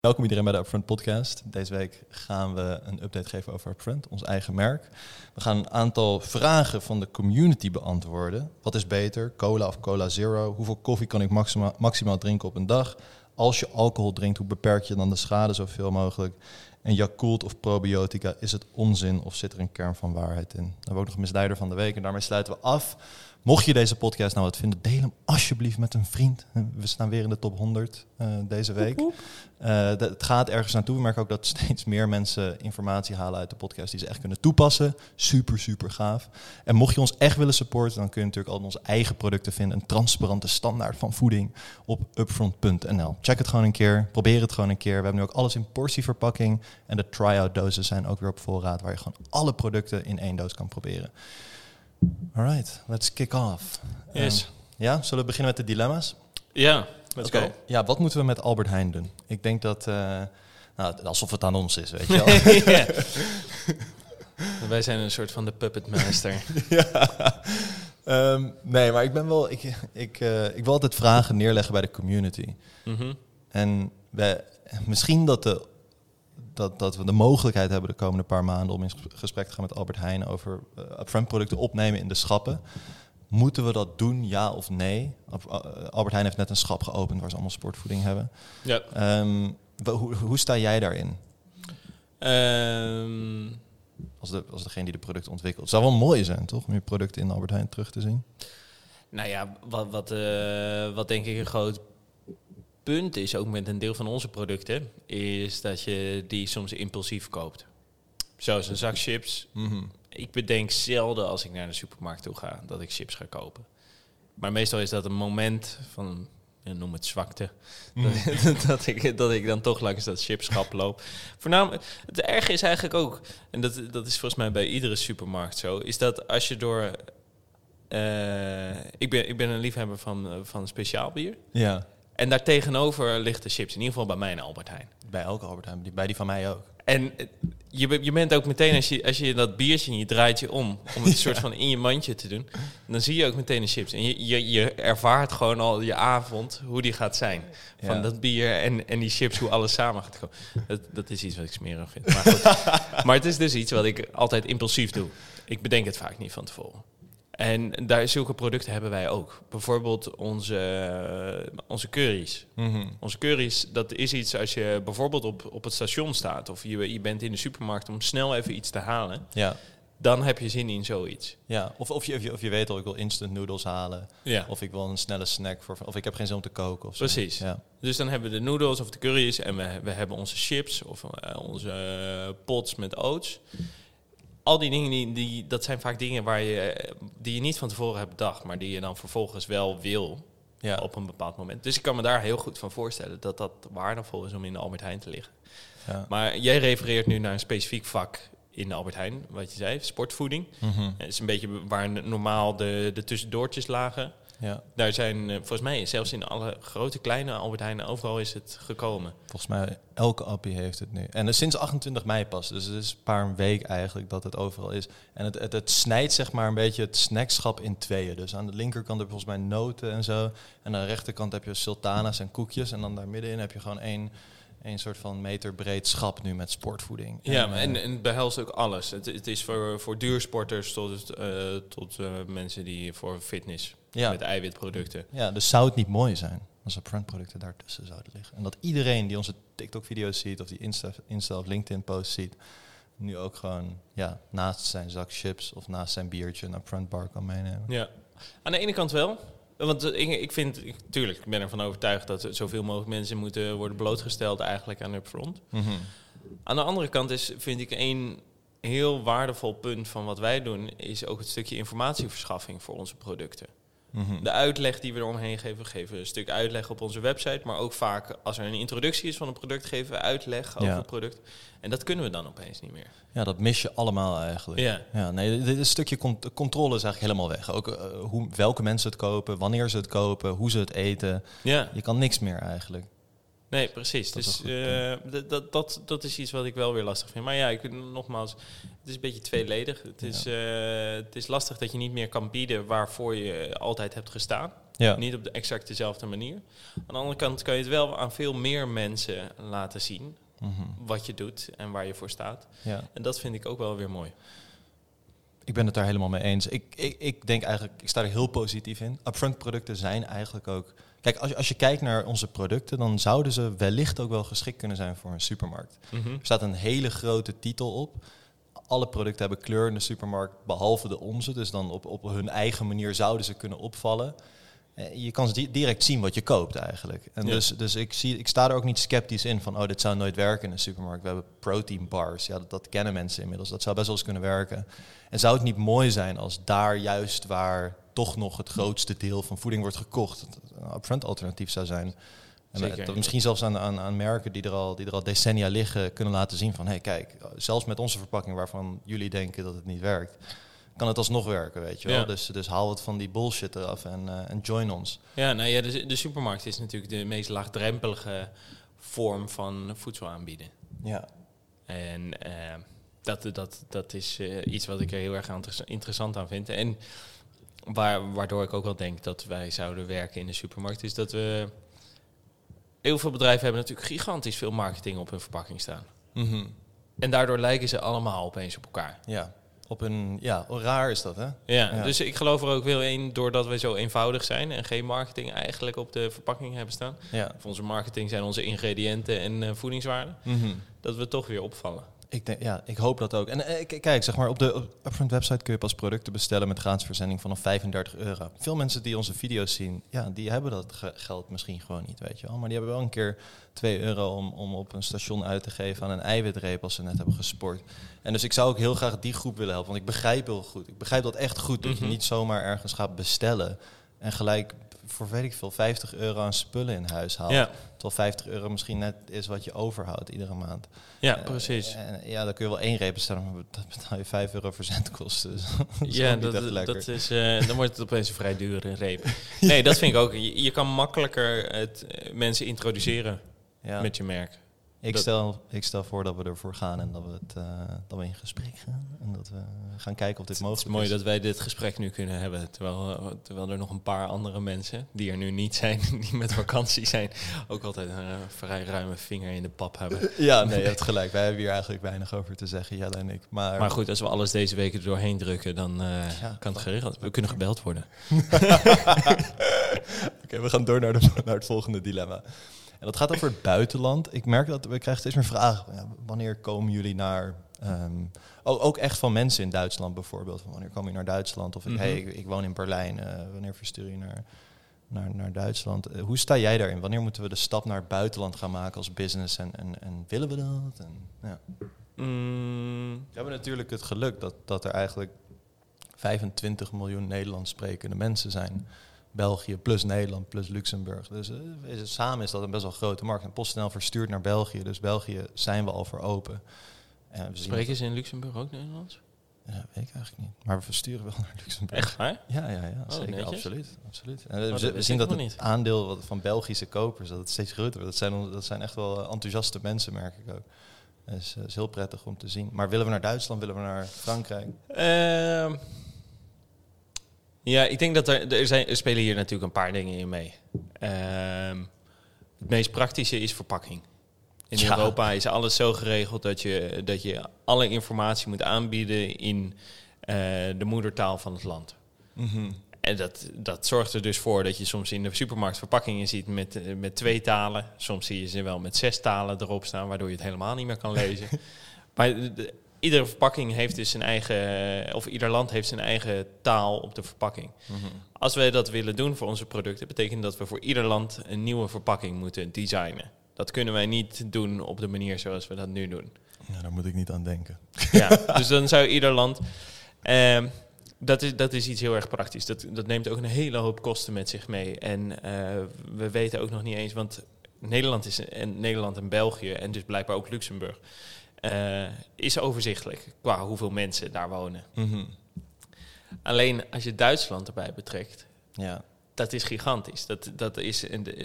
Welkom iedereen bij de Upfront podcast. Deze week gaan we een update geven over Upfront, ons eigen merk. We gaan een aantal vragen van de community beantwoorden. Wat is beter, cola of cola zero? Hoeveel koffie kan ik maximaal drinken op een dag? Als je alcohol drinkt, hoe beperk je dan de schade zoveel mogelijk? En Yakult of probiotica, is het onzin of zit er een kern van waarheid in? Dan hebben we ook nog misleider van de week en daarmee sluiten we af. Mocht je deze podcast nou wat vinden, deel hem alsjeblieft met een vriend. We staan weer in de top 100 deze week. Het gaat ergens naartoe. We merken ook dat steeds meer mensen informatie halen uit de podcast die ze echt kunnen toepassen. Super, super gaaf. En mocht je ons echt willen supporten, dan kun je natuurlijk al onze eigen producten vinden. Een transparante standaard van voeding op upfront.nl. Check het gewoon een keer. Probeer het gewoon een keer. We hebben nu ook alles in portieverpakking. En de try-out dozen zijn ook weer op voorraad, waar je gewoon alle producten in één doos kan proberen. All right, let's kick off. Yes. Zullen we beginnen met de dilemma's? Ja, yeah, let's go. Ja, wat moeten we met Albert Heijn doen? Ik denk dat... alsof het aan ons is, weet je wel. Wij zijn een soort van de puppetmaster. Nee, maar ik ben wel... Ik wil altijd vragen neerleggen bij de community. Mm-hmm. En misschien dat we de mogelijkheid hebben de komende paar maanden om in gesprek te gaan met Albert Heijn over Upfront producten opnemen in de schappen. Moeten we dat doen, ja of nee? Albert Heijn heeft net een schap geopend waar ze allemaal sportvoeding hebben. Ja. Hoe sta jij daarin? Als degene die de producten ontwikkelt. Het zou wel mooi zijn, toch? Om je producten in Albert Heijn terug te zien. Nou ja, wat denk ik een groot punt is, ook met een deel van onze producten, is dat je die soms impulsief koopt. Zoals een zak chips. Mm-hmm. Ik bedenk zelden als ik naar de supermarkt toe ga dat ik chips ga kopen. Maar meestal is dat een moment van, noem het zwakte, dat ik dan toch langs dat chipschap loop. Voornamelijk, het erge is eigenlijk ook, en dat is volgens mij bij iedere supermarkt zo, is dat als je door... Ik ben een liefhebber van speciaal bier. Ja. En daartegenover ligt de chips. In ieder geval bij mijn Albert Heijn. Bij elke Albert Heijn. Bij die van mij ook. En je bent ook meteen, als je dat biertje en je draait je om het soort van in je mandje te doen, dan zie je ook meteen de chips. En je ervaart gewoon al je avond hoe die gaat zijn. Van dat bier en die chips, hoe alles samen gaat komen. Dat is iets wat ik smerig vind. Maar goed. Maar het is dus iets wat ik altijd impulsief doe. Ik bedenk het vaak niet van tevoren. En zulke producten hebben wij ook. Bijvoorbeeld onze curry's. Mm-hmm. Onze curry's, dat is iets als je bijvoorbeeld op het station staat, of je bent in de supermarkt om snel even iets te halen. Ja. Dan heb je zin in zoiets. Ja. Of je weet al, ik wil instant noodles halen. Ja. Of ik wil een snelle snack. Of ik heb geen zin om te koken. Of zo. Precies. Ja. Dus dan hebben we de noodles of de curry's. En we hebben onze chips of onze pots met oats. Al die dingen, dat zijn vaak dingen die je niet van tevoren hebt bedacht, maar die je dan vervolgens wel wil op een bepaald moment. Dus ik kan me daar heel goed van voorstellen dat waardevol is om in de Albert Heijn te liggen. Ja. Maar jij refereert nu naar een specifiek vak in de Albert Heijn, wat je zei, sportvoeding. Mm-hmm. Het is een beetje waar normaal de tussendoortjes lagen. Ja. Daar zijn, volgens mij, zelfs in alle grote, kleine Albert Heijn, overal is het gekomen. Volgens mij, elke appie heeft het nu. En sinds 28 mei pas, dus het is een paar weken eigenlijk dat het overal is. En het snijdt zeg maar een beetje het snackschap in tweeën. Dus aan de linkerkant heb je volgens mij noten en zo. En aan de rechterkant heb je sultana's en koekjes. En dan daar middenin heb je gewoon één soort van meterbreed schap nu met sportvoeding. Ja, en het behelst ook alles. Het is voor duursporters tot mensen die voor fitness... Ja. Met eiwitproducten. Ja, dus zou het niet mooi zijn als Upfront-producten daartussen zouden liggen? En dat iedereen die onze TikTok-video's ziet, of die Insta of LinkedIn-posts ziet, nu ook gewoon naast zijn zak chips of naast zijn biertje een Upfront-bar kan meenemen. Ja, aan de ene kant wel. Want ik ben ervan overtuigd dat zoveel mogelijk mensen moeten worden blootgesteld eigenlijk aan Upfront. Mm-hmm. Aan de andere kant vind ik één heel waardevol punt van wat wij doen, is ook het stukje informatieverschaffing voor onze producten. De uitleg die we eromheen geven, we geven een stuk uitleg op onze website. Maar ook vaak als er een introductie is van een product, geven we uitleg over het product. En dat kunnen we dan opeens niet meer. Ja, dat mis je allemaal eigenlijk. Ja. Ja, nee, dit stukje controle is eigenlijk helemaal weg. Ook welke mensen het kopen, wanneer ze het kopen, hoe ze het eten. Ja. Je kan niks meer eigenlijk. Nee, precies. Dat is iets wat ik wel weer lastig vind. Maar ja, nogmaals, het is een beetje tweeledig. Het is lastig dat je niet meer kan bieden waarvoor je altijd hebt gestaan. Ja. Niet op de exact dezelfde manier. Aan de andere kant kan je het wel aan veel meer mensen laten zien. Mm-hmm. Wat je doet en waar je voor staat. Ja. En dat vind ik ook wel weer mooi. Ik ben het daar helemaal mee eens. Ik denk eigenlijk, ik sta er heel positief in. Upfront producten zijn eigenlijk ook... Kijk, als je kijkt naar onze producten... dan zouden ze wellicht ook wel geschikt kunnen zijn voor een supermarkt. Mm-hmm. Er staat een hele grote titel op. Alle producten hebben kleur in de supermarkt, behalve de onze. Dus dan op hun eigen manier zouden ze kunnen opvallen. Je kan direct zien wat je koopt eigenlijk. En ja. Dus ik sta er ook niet sceptisch in van... oh, dit zou nooit werken in de supermarkt. We hebben protein bars. Ja, dat kennen mensen inmiddels. Dat zou best wel eens kunnen werken. En zou het niet mooi zijn als daar juist waar... toch nog het grootste deel van voeding wordt gekocht... een upfront alternatief zou zijn. En misschien zelfs aan merken die er al decennia liggen... kunnen laten zien van... hey, kijk, zelfs met onze verpakking waarvan jullie denken dat het niet werkt... kan het alsnog werken, weet je wel. Ja. Dus haal wat van die bullshit eraf en join ons. Ja, nou ja, de supermarkt is natuurlijk de meest laagdrempelige vorm van voedsel aanbieden. Ja. En dat is iets wat ik er heel erg interessant aan vind. En waardoor ik ook wel denk dat wij zouden werken in de supermarkt... is dat we... Heel veel bedrijven hebben natuurlijk gigantisch veel marketing op hun verpakking staan. Mm-hmm. En daardoor lijken ze allemaal opeens op elkaar. Ja. Raar is dat, hè? Ja, dus ik geloof er ook wel in, doordat we zo eenvoudig zijn... en geen marketing eigenlijk op de verpakking hebben staan. Ja. Of onze marketing zijn onze ingrediënten en voedingswaarden. Mm-hmm. Dat we toch weer opvallen. Ik hoop dat ook. En kijk, zeg maar, op de Upfront website kun je pas producten bestellen... met gratis verzending vanaf €35. Veel mensen die onze video's zien, ja, die hebben dat geld misschien gewoon niet, weet je wel. Maar die hebben wel een keer €2 om op een station uit te geven... aan een eiwitreep als ze net hebben gesport. En dus ik zou ook heel graag die groep willen helpen. Want ik begrijp heel goed. Ik begrijp dat echt goed, dat je niet zomaar ergens gaat bestellen... en gelijk voor, weet ik veel, €50 aan spullen in huis haalt. Ja. Terwijl €50 misschien net is wat je overhoudt iedere maand. Ja, precies. En dan kun je wel 1 reep bestellen, maar dat betaal je €5 verzendkosten. Dus ja, dat is, dan wordt het opeens een vrij dure reep. Nee, ja. Dat vind ik ook. Je kan makkelijker mensen introduceren met je merk. Ik stel voor dat we ervoor gaan en dat we in gesprek gaan. En dat we gaan kijken of dit mogelijk is. Het is mooi dat wij dit gesprek nu kunnen hebben. Terwijl er nog een paar andere mensen, die er nu niet zijn, die met vakantie zijn, ook altijd een vrij ruime vinger in de pap hebben. Ja, nee, je hebt gelijk. Wij hebben hier eigenlijk weinig over te zeggen, Jelle en ik. Maar goed, als we alles deze week er doorheen drukken, dan kan het geregeld. We kunnen gebeld worden. Oké, we gaan door naar het volgende dilemma. En dat gaat over het buitenland. Ik merk dat we krijgen steeds meer vragen. Ja, wanneer komen jullie naar... ook echt van mensen in Duitsland bijvoorbeeld. Van wanneer kom je naar Duitsland? Of mm-hmm. Hey, ik woon in Berlijn. Wanneer verstuur je naar Duitsland? Hoe sta jij daarin? Wanneer moeten we de stap naar het buitenland gaan maken als business? En willen we dat? We hebben natuurlijk het geluk dat er eigenlijk 25 miljoen Nederlands sprekende mensen zijn... België plus Nederland plus Luxemburg. Dus samen is dat een best wel grote markt. En PostNL verstuurt naar België. Dus België zijn we al voor open. Spreken ze in Luxemburg ook Nederlands? Ja, weet ik eigenlijk niet. Maar we versturen wel naar Luxemburg. Echt waar? Ja. Oh, zeker, absoluut. We zien dat het aandeel van Belgische kopers dat het steeds groter wordt. Dat zijn echt wel enthousiaste mensen, merk ik ook. Dat is heel prettig om te zien. Maar willen we naar Duitsland? Willen we naar Frankrijk? Ja, ik denk dat er spelen hier natuurlijk een paar dingen in mee. Het meest praktische is verpakking. In Europa is alles zo geregeld dat je alle informatie moet aanbieden in de moedertaal van het land. Mm-hmm. En dat zorgt er dus voor dat je soms in de supermarkt verpakkingen ziet met 2 talen. Soms zie je ze wel met 6 talen erop staan, waardoor je het helemaal niet meer kan lezen. Maar... Iedere verpakking heeft dus zijn eigen... of ieder land heeft zijn eigen taal op de verpakking. Mm-hmm. Als wij dat willen doen voor onze producten... betekent dat we voor ieder land een nieuwe verpakking moeten designen. Dat kunnen wij niet doen op de manier zoals we dat nu doen. Ja, daar moet ik niet aan denken. Ja, dus dan zou ieder land... Dat is iets heel erg praktisch. Dat neemt ook een hele hoop kosten met zich mee. En we weten ook nog niet eens... want Nederland en België... en dus blijkbaar ook Luxemburg... is overzichtelijk qua hoeveel mensen daar wonen. Mm-hmm. Alleen als je Duitsland erbij betrekt... Ja. dat is gigantisch.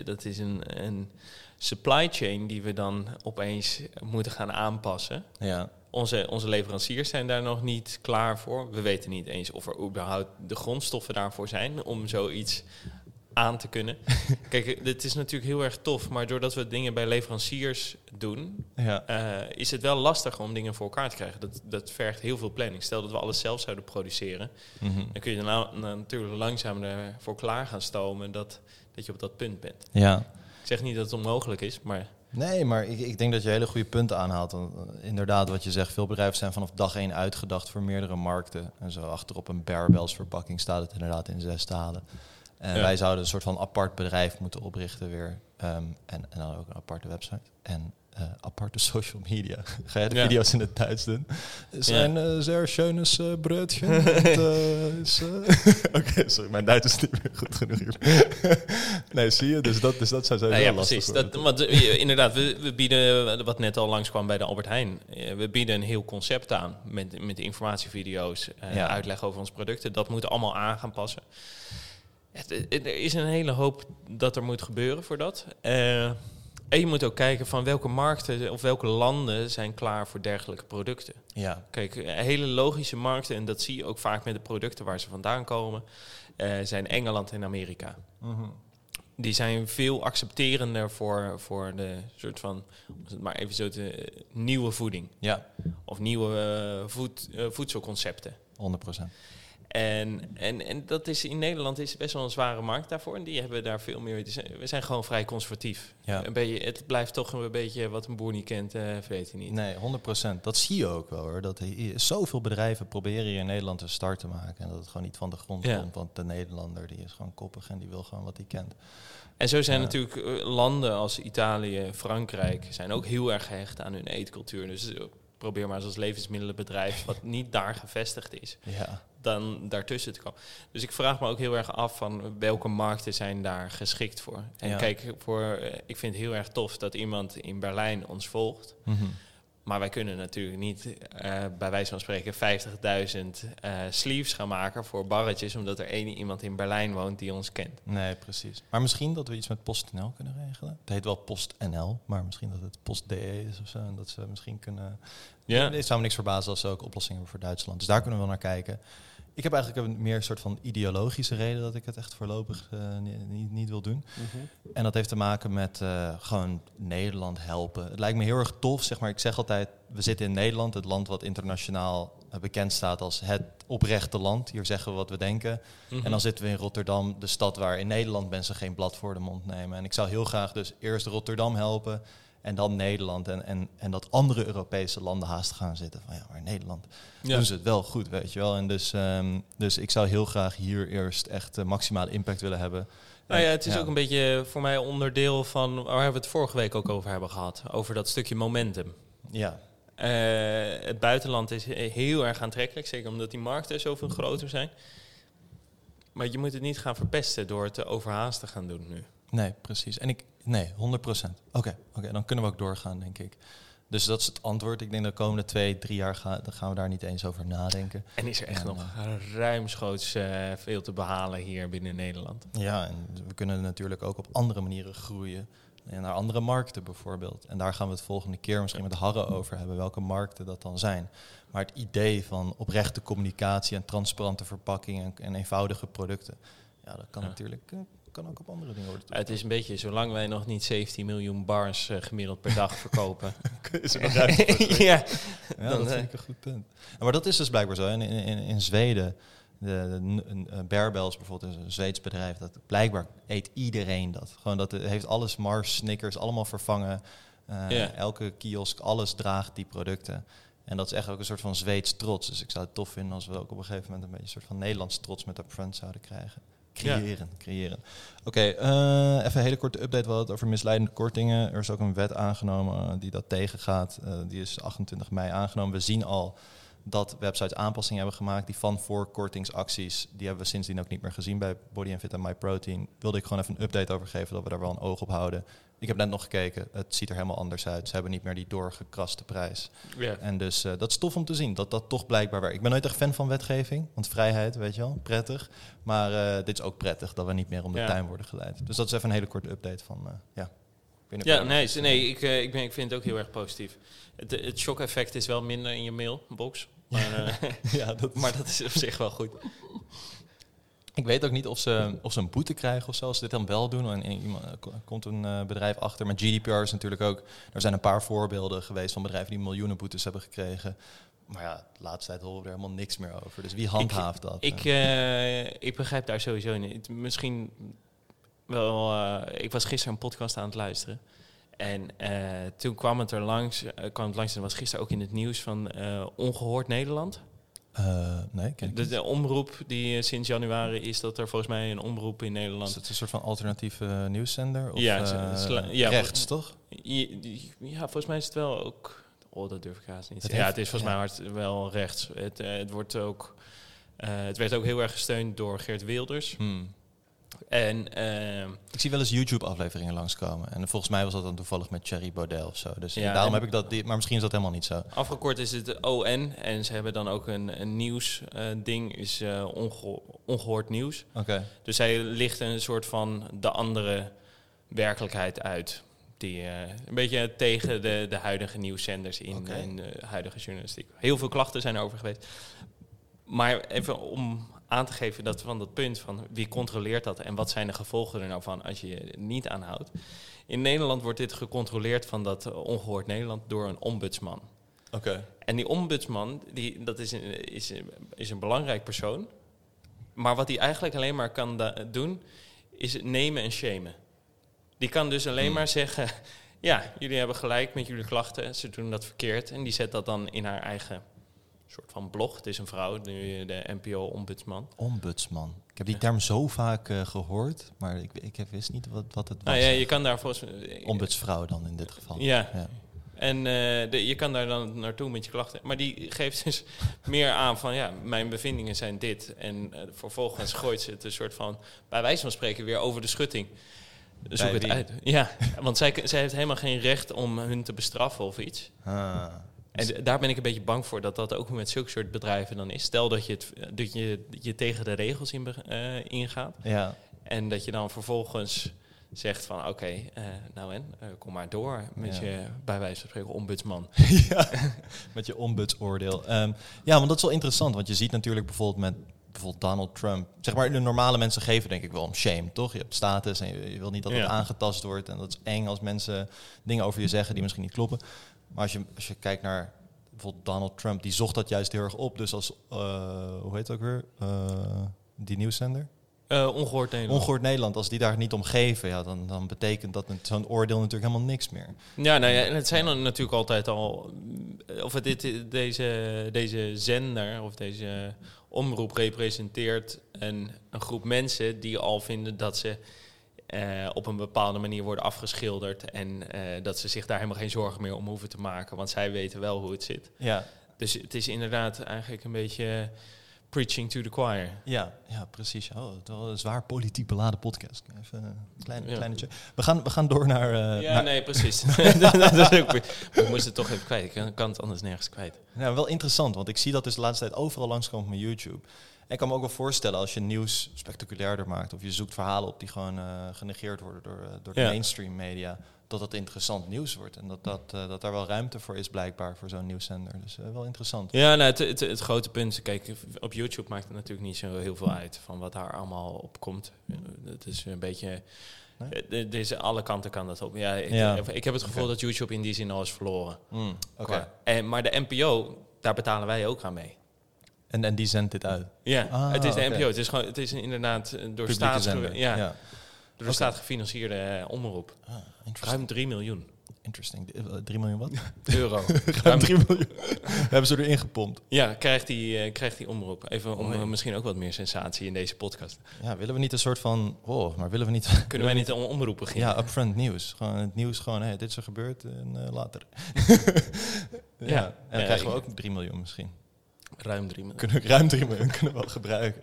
Dat is een supply chain die we dan opeens moeten gaan aanpassen. Ja. Onze leveranciers zijn daar nog niet klaar voor. We weten niet eens of er überhaupt de grondstoffen daarvoor zijn om zoiets aan te kunnen. Kijk, dit is natuurlijk heel erg tof, maar doordat we dingen bij leveranciers doen, is het wel lastig om dingen voor elkaar te krijgen. Dat vergt heel veel planning. Stel dat we alles zelf zouden produceren, dan kun je natuurlijk langzaam ervoor klaar gaan stomen dat je op dat punt bent. Ja. Ik zeg niet dat het onmogelijk is, maar... Nee, maar ik denk dat je hele goede punten aanhaalt. Want inderdaad, wat je zegt, veel bedrijven zijn vanaf dag 1 uitgedacht voor meerdere markten. En zo achterop een barbells verpakking staat het inderdaad in 6 talen. En wij zouden een soort van apart bedrijf moeten oprichten weer. En dan ook een aparte website. En aparte social media. Ga jij de video's in het Duits doen? Zijn zeer schönes broodje. Oké, sorry, mijn Duits is niet meer goed genoeg hier. Nee, zie je? Dus dat zijn zo heel lastig. Precies. Inderdaad, we bieden, wat net al langskwam bij de Albert Heijn, we bieden een heel concept aan met informatievideo's, uitleg over onze producten. Dat moet allemaal aan gaan passen. Er is een hele hoop dat er moet gebeuren voor dat. En je moet ook kijken van welke markten of welke landen zijn klaar voor dergelijke producten. Ja. Kijk, hele logische markten, en dat zie je ook vaak met de producten waar ze vandaan komen, zijn Engeland en Amerika. Mm-hmm. Die zijn veel accepterender voor de soort van, om het maar even zo te, nieuwe voeding. Ja. Of nieuwe voedselconcepten. 100%. En dat is in Nederland is best wel een zware markt daarvoor. En die hebben daar veel meer... We zijn gewoon vrij conservatief. Ja. Het blijft toch een beetje wat een boer niet kent, weet je niet. Nee, 100%. Dat zie je ook wel, hoor. Dat zoveel bedrijven proberen hier in Nederland een start te maken. En dat het gewoon niet van de grond komt. Want de Nederlander die is gewoon koppig en die wil gewoon wat hij kent. En zo zijn natuurlijk landen als Italië, Frankrijk... zijn ook heel erg gehecht aan hun eetcultuur. Dus... probeer maar eens als levensmiddelenbedrijf wat niet daar gevestigd is, dan daartussen te komen. Dus ik vraag me ook heel erg af van welke markten zijn daar geschikt voor. En kijk, ik vind het heel erg tof dat iemand in Berlijn ons volgt. Mm-hmm. Maar wij kunnen natuurlijk niet bij wijze van spreken 50.000 sleeves gaan maken voor barretjes, omdat er één iemand in Berlijn woont die ons kent. Nee, precies. Maar misschien dat we iets met PostNL kunnen regelen. Het heet wel PostNL, maar misschien dat het PostDE is of zo. En dat ze misschien kunnen... Ja. Het zou me niks verbazen als ze ook oplossingen hebben voor Duitsland. Dus daar kunnen we wel naar kijken. Ik heb eigenlijk een meer soort van ideologische reden dat ik het echt voorlopig niet wil doen. Mm-hmm. En dat heeft te maken met gewoon Nederland helpen. Het lijkt me heel erg tof, zeg maar. Ik zeg altijd, we zitten in Nederland, het land wat internationaal bekend staat als het oprechte land. Hier zeggen we wat we denken. Mm-hmm. En dan zitten we in Rotterdam, de stad waar in Nederland mensen geen blad voor de mond nemen. En ik zou heel graag dus eerst Rotterdam helpen en dan Nederland. En dat andere Europese landen haast gaan zitten. Van ja, maar Nederland doen ze het wel goed, weet je wel. En dus ik zou heel graag hier eerst echt maximale impact willen hebben. Nou ja, het is ook een beetje voor mij onderdeel van... waar we het vorige week ook over hebben gehad. Over dat stukje momentum. Ja. Het buitenland is heel erg aantrekkelijk. Zeker omdat die markten zoveel groter zijn. Maar je moet het niet gaan verpesten door het overhaast te gaan doen nu. Nee, precies. En 100%. Oké, dan kunnen we ook doorgaan, denk ik. Dus dat is het antwoord. Ik denk dat de komende 2-3 jaar gaan we daar niet eens over nadenken. En is er echt nog ruimschoots veel te behalen hier binnen Nederland. Ja, en we kunnen natuurlijk ook op andere manieren groeien. En naar andere markten bijvoorbeeld. En daar gaan we het volgende keer misschien met Harre over hebben. Welke markten dat dan zijn. Maar het idee van oprechte communicatie en transparante verpakkingen en eenvoudige producten. Ja, dat kan natuurlijk... kan ook op andere dingen worden. Het is een beetje, zolang wij nog niet 17 miljoen bars gemiddeld per dag verkopen. Is er nog ruimte? Dat vind ik een goed punt. Maar dat is dus blijkbaar zo. In Zweden, de Bearbells bijvoorbeeld, is een Zweeds bedrijf, dat blijkbaar eet iedereen dat. Gewoon dat heeft alles Mars, Snickers, allemaal vervangen. Elke kiosk, alles draagt die producten. En dat is echt ook een soort van Zweeds trots. Dus ik zou het tof vinden als we ook op een gegeven moment een beetje een soort van Nederlands trots met Upfront zouden krijgen. Creëren. Oké, even een hele korte update. We hadden het over misleidende kortingen. Er is ook een wet aangenomen die dat tegengaat. Die is 28 mei aangenomen. We zien al dat websites aanpassingen hebben gemaakt. Die van voor kortingsacties, die hebben we sindsdien ook niet meer gezien bij Body & Fit en My Protein. Wilde ik gewoon even een update over geven, dat we daar wel een oog op houden. Ik heb net nog gekeken, het ziet er helemaal anders uit. Ze hebben niet meer die doorgekraste prijs. Yeah. En dus dat is tof om te zien, dat toch blijkbaar werkt. Ik ben nooit echt fan van wetgeving, want vrijheid, weet je wel, prettig. Maar dit is ook prettig, dat we niet meer om de tuin worden geleid. Dus dat is even een hele korte update van, Ja, nee, ik vind het ook heel erg positief. Het shock-effect is wel minder in je mailbox. Maar, maar dat is op zich wel goed. Ik weet ook niet of ze een boete krijgen of zo, als ze dit dan wel doen. En komt een bedrijf achter. Maar GDPR is natuurlijk ook... Er zijn een paar voorbeelden geweest van bedrijven die miljoenen boetes hebben gekregen. Maar ja, de laatste tijd horen we er helemaal niks meer over. Dus wie handhaaft dat? Ik begrijp daar sowieso niet. Misschien wel... ik was gisteren een podcast aan het luisteren. En toen kwam het er langs. En was gisteren ook in het nieuws van Ongehoord Nederland... Nee, de omroep die sinds januari is, dat er volgens mij een omroep in Nederland... Is het een soort van alternatieve nieuwszender? Of rechts, toch? Ja, volgens mij is het wel ook... Oh, dat durf ik haast niet. Het is volgens mij hard wel rechts. Het werd ook heel erg gesteund door Geert Wilders. En, ik zie wel eens YouTube-afleveringen langskomen. En volgens mij was dat dan toevallig met Thierry Baudet of zo. Dus daarom heb ik dat... Maar misschien is dat helemaal niet zo. Afgekort is het ON. En ze hebben dan ook een nieuwsding. Ongehoord nieuws. Okay. Dus zij lichten een soort van de andere werkelijkheid uit. Die een beetje tegen de huidige nieuwszenders in. Okay. En de huidige journalistiek. Heel veel klachten zijn erover geweest. Maar even om... aan te geven dat van dat punt van wie controleert dat en wat zijn de gevolgen er nou van als je je niet aanhoudt. In Nederland wordt dit gecontroleerd van dat Ongehoord Nederland door een ombudsman. Okay. En die ombudsman, dat is een belangrijk persoon. Maar wat hij eigenlijk alleen maar kan doen, is het nemen en shamen. Die kan dus alleen maar zeggen, ja, jullie hebben gelijk met jullie klachten, ze doen dat verkeerd. En die zet dat dan in haar eigen... soort van blog. Het is een vrouw, nu de NPO-ombudsman. Ombudsman. Ik heb die term zo vaak gehoord, maar ik wist niet wat het was. Nou ja, je kan daar volgens ombudsvrouw dan in dit geval. Ja. En je kan daar dan naartoe met je klachten. Maar die geeft dus meer aan van, ja, mijn bevindingen zijn dit. En vervolgens gooit ze het een soort van, bij wijze van spreken, weer over de schutting. Zoek het uit. Ja, want zij heeft helemaal geen recht om hun te bestraffen of iets. En daar ben ik een beetje bang voor dat ook met zulke soort bedrijven dan is. Stel dat je tegen de regels ingaat. Ja. En dat je dan vervolgens zegt van oké, kom maar door met je, bij wijze van spreken, ombudsman. Ja, met je ombudsoordeel. Want dat is wel interessant, want je ziet natuurlijk bijvoorbeeld Donald Trump. Zeg maar, de normale mensen geven denk ik wel om shame, toch? Je hebt status en je wil niet dat het aangetast wordt. En dat is eng als mensen dingen over je zeggen die misschien niet kloppen. Maar als je kijkt naar bijvoorbeeld Donald Trump, die zocht dat juist heel erg op. Dus als, hoe heet het ook weer, die nieuwszender? Ongehoord Nederland. Ongehoord Nederland, als die daar niet om geven, dan betekent dat zo'n oordeel natuurlijk helemaal niks meer. Ja, nou ja, en het zijn dan natuurlijk altijd al... Of het deze zender of deze omroep representeert een groep mensen die al vinden dat ze... op een bepaalde manier worden afgeschilderd en dat ze zich daar helemaal geen zorgen meer om hoeven te maken, want zij weten wel hoe het zit. Ja. Dus het is inderdaad eigenlijk een beetje preaching to the choir. Ja, precies. Oh, het wel een zwaar politiek beladen podcast. Even een kleintje. We gaan door naar... nee, precies. Dat is ook... We moesten het toch even kwijt. Ik kan het anders nergens kwijt. Nou, wel interessant, want ik zie dat dus de laatste tijd overal langskomt op mijn YouTube. En ik kan me ook wel voorstellen, als je nieuws spectaculairder maakt... of je zoekt verhalen op die gewoon genegeerd worden door de mainstream media... dat interessant nieuws wordt. En dat daar wel ruimte voor is blijkbaar voor zo'n nieuwszender. Dus wel interessant. Ja, nou, het grote punt... Kijk, op YouTube maakt het natuurlijk niet zo heel veel uit... van wat daar allemaal op komt. Het is een beetje... Nee? Alle kanten kan dat op. Ja, ik heb het gevoel dat YouTube in die zin al is verloren. Okay. Maar de NPO, daar betalen wij ook aan mee. En die zendt dit uit? Ja, het is de NPO. Okay. Het is inderdaad door staat gefinancierde omroep. Ruim 3 miljoen. Interesting. 3 miljoen wat? Euro. Ruim 3 miljoen. Hebben ze erin gepompt. Ja, krijgt die omroep. Even om misschien ook wat meer sensatie in deze podcast. Ja, willen we niet een soort van... Oh, maar willen we niet... Kunnen wij niet omroep beginnen? Ja, upfront nieuws. Gewoon het nieuws gewoon, hey, dit is er gebeurd en later. En dan krijgen we ook 3 miljoen misschien. Ruim drie minuten kunnen we wel gebruiken.